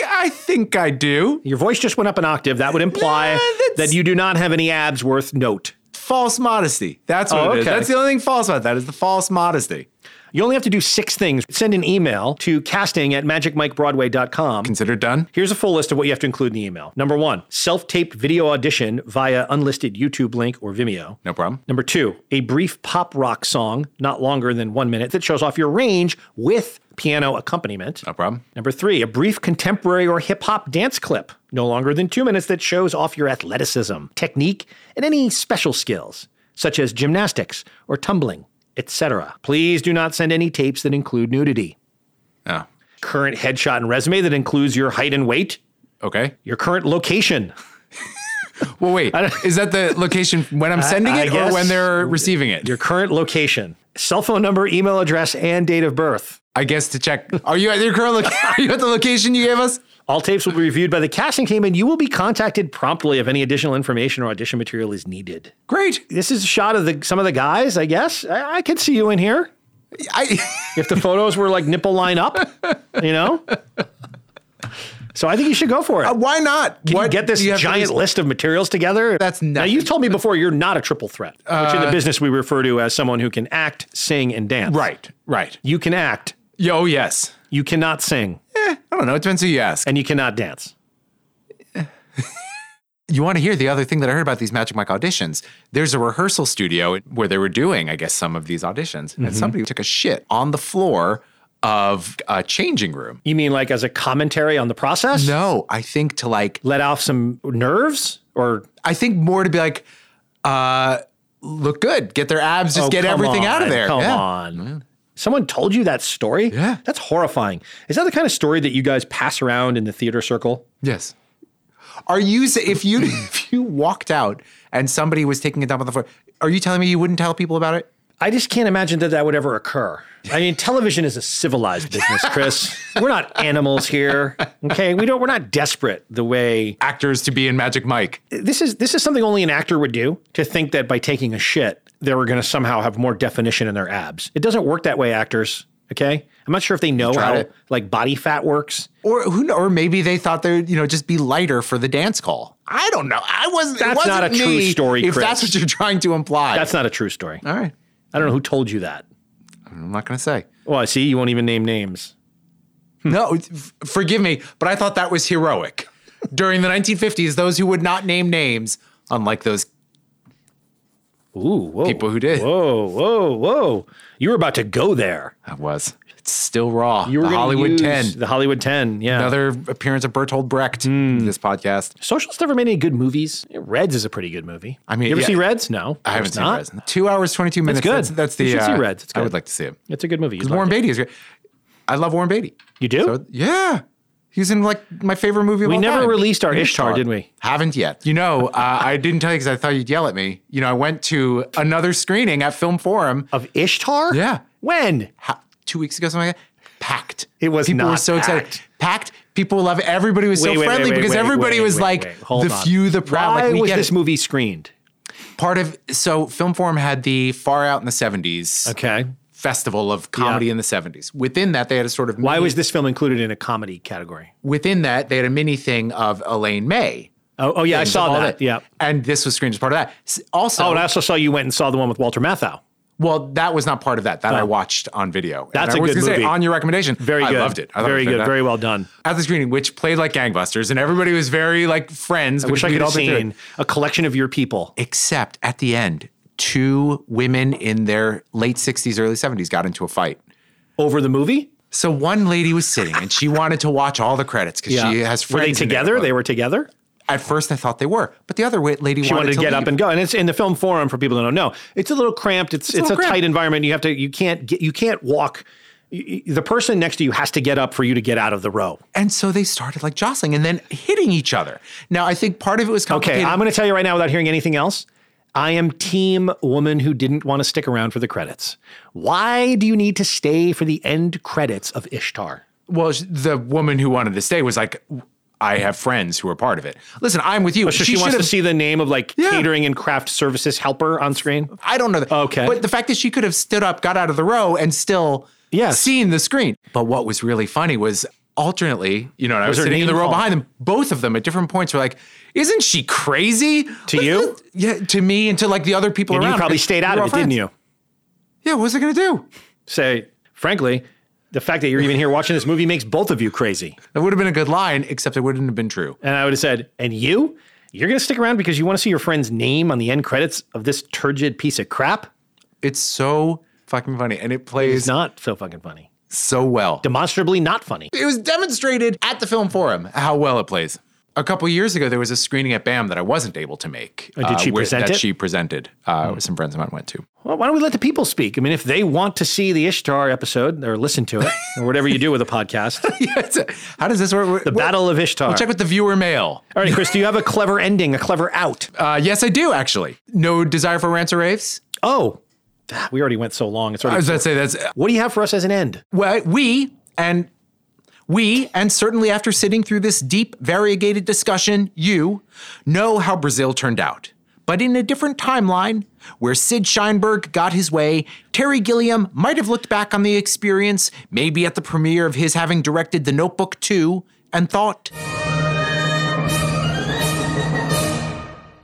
I think I do. Your voice just went up an octave. That would imply nah, that you do not have any abs worth note. False modesty. That's what oh, it is. Okay. That's the only thing false about that is the false modesty. You only have to do six things. Send an email to casting at magic mike broadway dot com. Considered done. Here's a full list of what you have to include in the email. Number one, self-taped video audition via unlisted YouTube link or Vimeo. No problem. Number two, a brief pop rock song, not longer than one minute, that shows off your range with piano accompaniment. No problem. Number three, a brief contemporary or hip-hop dance clip, no longer than two minutes, that shows off your athleticism, technique, and any special skills, such as gymnastics or tumbling, et cetera. Please do not send any tapes that include nudity. Oh. Current headshot and resume that includes your height and weight. Okay. Your current location. Well, wait. Is that the location when I'm sending I, I it or when they're receiving it? Your current location. Cell phone number, email address, and date of birth. I guess to check. Are you at your current lo- Are you at the location you gave us? All tapes will be reviewed by the casting team, and you will be contacted promptly if any additional information or audition material is needed. Great. This is a shot of the, some of the guys, I guess. I, I could see you in here. I, if the photos were like nipple line up, you know? So I think you should go for it. Uh, why not? Can what you get this you giant list of materials together? That's nothing. Now, you told me before you're not a triple threat, uh, which in the business we refer to as someone who can act, sing, and dance. Right, right. You can act. Yo, yes. You cannot sing. Eh, I don't know. It depends who you ask. And you cannot dance. You want to hear the other thing that I heard about these Magic Mike auditions. There's a rehearsal studio where they were doing, I guess, some of these auditions. Mm-hmm. And somebody took a shit on the floor of a changing room. You mean like as a commentary on the process? No, I think to like... let off some nerves? Or I think more to be like, uh, look good. Get their abs. Just oh, get everything on, out of there. Come yeah. on. Someone told you that story? Yeah. That's horrifying. Is that the kind of story that you guys pass around in the theater circle? Yes. Are you, if you if you walked out and somebody was taking a dump on the floor, are you telling me you wouldn't tell people about it? I just can't imagine that that would ever occur. I mean, television is a civilized business, Chris. We're not animals here, okay? We don't. We're not desperate the way actors to be in Magic Mike. This is this is something only an actor would do. To think that by taking a shit, they were going to somehow have more definition in their abs. It doesn't work that way, actors. Okay, I'm not sure if they know how it. like body fat works, or who, or maybe they thought they'd you know just be lighter for the dance call. I don't know. I wasn't. That's it wasn't not a me, true story, Chris. If that's what you're trying to imply, that's not a true story. All right. I don't know who told you that. I'm not going to say. Well, I see you won't even name names. No, f- forgive me, but I thought that was heroic. During the nineteen fifties, those who would not name names, unlike those Ooh, whoa. people who did. Whoa, whoa, whoa. You were about to go there. I was. It's still raw. You were the Hollywood ten. The Hollywood ten, yeah. Another appearance of Bertolt Brecht mm. in this podcast. Socialist never made any good movies. Reds is a pretty good movie. I mean, you ever yeah. see Reds? No. I haven't seen not. Reds. Two hours, twenty-two minutes. It's good. That's, that's the, you should uh, see Reds. It's good. I would like to see it. It's a good movie. Because Warren Beatty is great. I love Warren Beatty. You do? So, yeah. He's in like my favorite movie of we all time. We never released our Ishtar, Ishtar, did we? Haven't yet. You know, uh, I didn't tell you because I thought you'd yell at me. You know, I went to another screening at Film Forum. Of Ishtar? Yeah. When? How, two weeks ago, something like that. Packed. It was People not People were so packed. excited. Packed. People love it. Everybody was wait, so wait, friendly wait, wait, because wait, everybody wait, was wait, like wait, the on. few, the proud. Why like, we was get this it. movie screened? Part of, so Film Forum had the Far Out in the seventies. Okay. Festival of comedy yeah. in the seventies. Within that, they had a sort of mini- Why was this film included in a comedy category? Within that, they had a mini thing of Elaine May. Oh, oh yeah, I saw that. that. Yeah. And this was screened as part of that. Also, oh, and I also saw you went and saw the one with Walter Matthau. Well, that was not part of that. That oh. I watched on video. That's and I a was good movie. Say, on your recommendation. Very good. I loved it. I very it good. That. Very well done. At the screening, which played like gangbusters, and everybody was very like friends. I wish I could have seen a collection of your people. Except at the end, two women in their late sixties, early seventies got into a fight. Over the movie? So one lady was sitting and she wanted to watch all the credits because yeah. she has friends. Were they together? They were together? At first I thought they were, but the other lady she wanted, wanted to get leave. up and go. And it's in the Film Forum for people that don't know. It's a little cramped. It's it's, it's a, a cramped. tight environment. You have to, you can't get, you can't walk. The person next to you has to get up for you to get out of the row. And so they started like jostling and then hitting each other. Now I think part of it was complicated. Okay, I'm going to tell you right now without hearing anything else. I am team woman who didn't want to stick around for the credits. Why do you need to stay for the end credits of Ishtar? Well, the woman who wanted to stay was like, I have friends who are part of it. Listen, I'm with you. Oh, so she, she wants to see the name of like yeah. catering and craft services helper on screen? I don't know that. Okay. But the fact that she could have stood up, got out of the row and still yes. seen the screen. But what was really funny was alternately, you know, and I was, was sitting in the row behind them, both of them at different points were like, isn't she crazy? To you? Yeah, to me and to like the other people and around. You probably stayed out of it, friends. didn't you? Yeah, what was I going to do? Say, frankly, the fact that you're even here watching this movie makes both of you crazy. That would have been a good line, except it wouldn't have been true. And I would have said, and you? You're going to stick around because you want to see your friend's name on the end credits of this turgid piece of crap? It's so fucking funny. And it plays... It's not so fucking funny. So well. Demonstrably not funny. It was demonstrated at the Film Forum how well it plays. A couple years ago, there was a screening at B A M that I wasn't able to make. Oh, did she uh, where, present that it? That she presented uh, mm. with some friends of mine went to. Well, why don't we let the people speak? I mean, if they want to see the Ishtar episode or listen to it or whatever you do with a podcast. Yes. How does this work? The we're, Battle of Ishtar. We'll check with the viewer mail. All right, Chris, do you have a clever ending, a clever out? Uh, yes, I do, actually. No desire for rants or raves? Oh, we already went so long. It's already I was going to say that's... What do you have for us as an end? Well, we and... We, and certainly after sitting through this deep, variegated discussion, you know how Brazil turned out. But in a different timeline, where Sid Sheinberg got his way, Terry Gilliam might have looked back on the experience, maybe at the premiere of his having directed The Notebook two, and thought,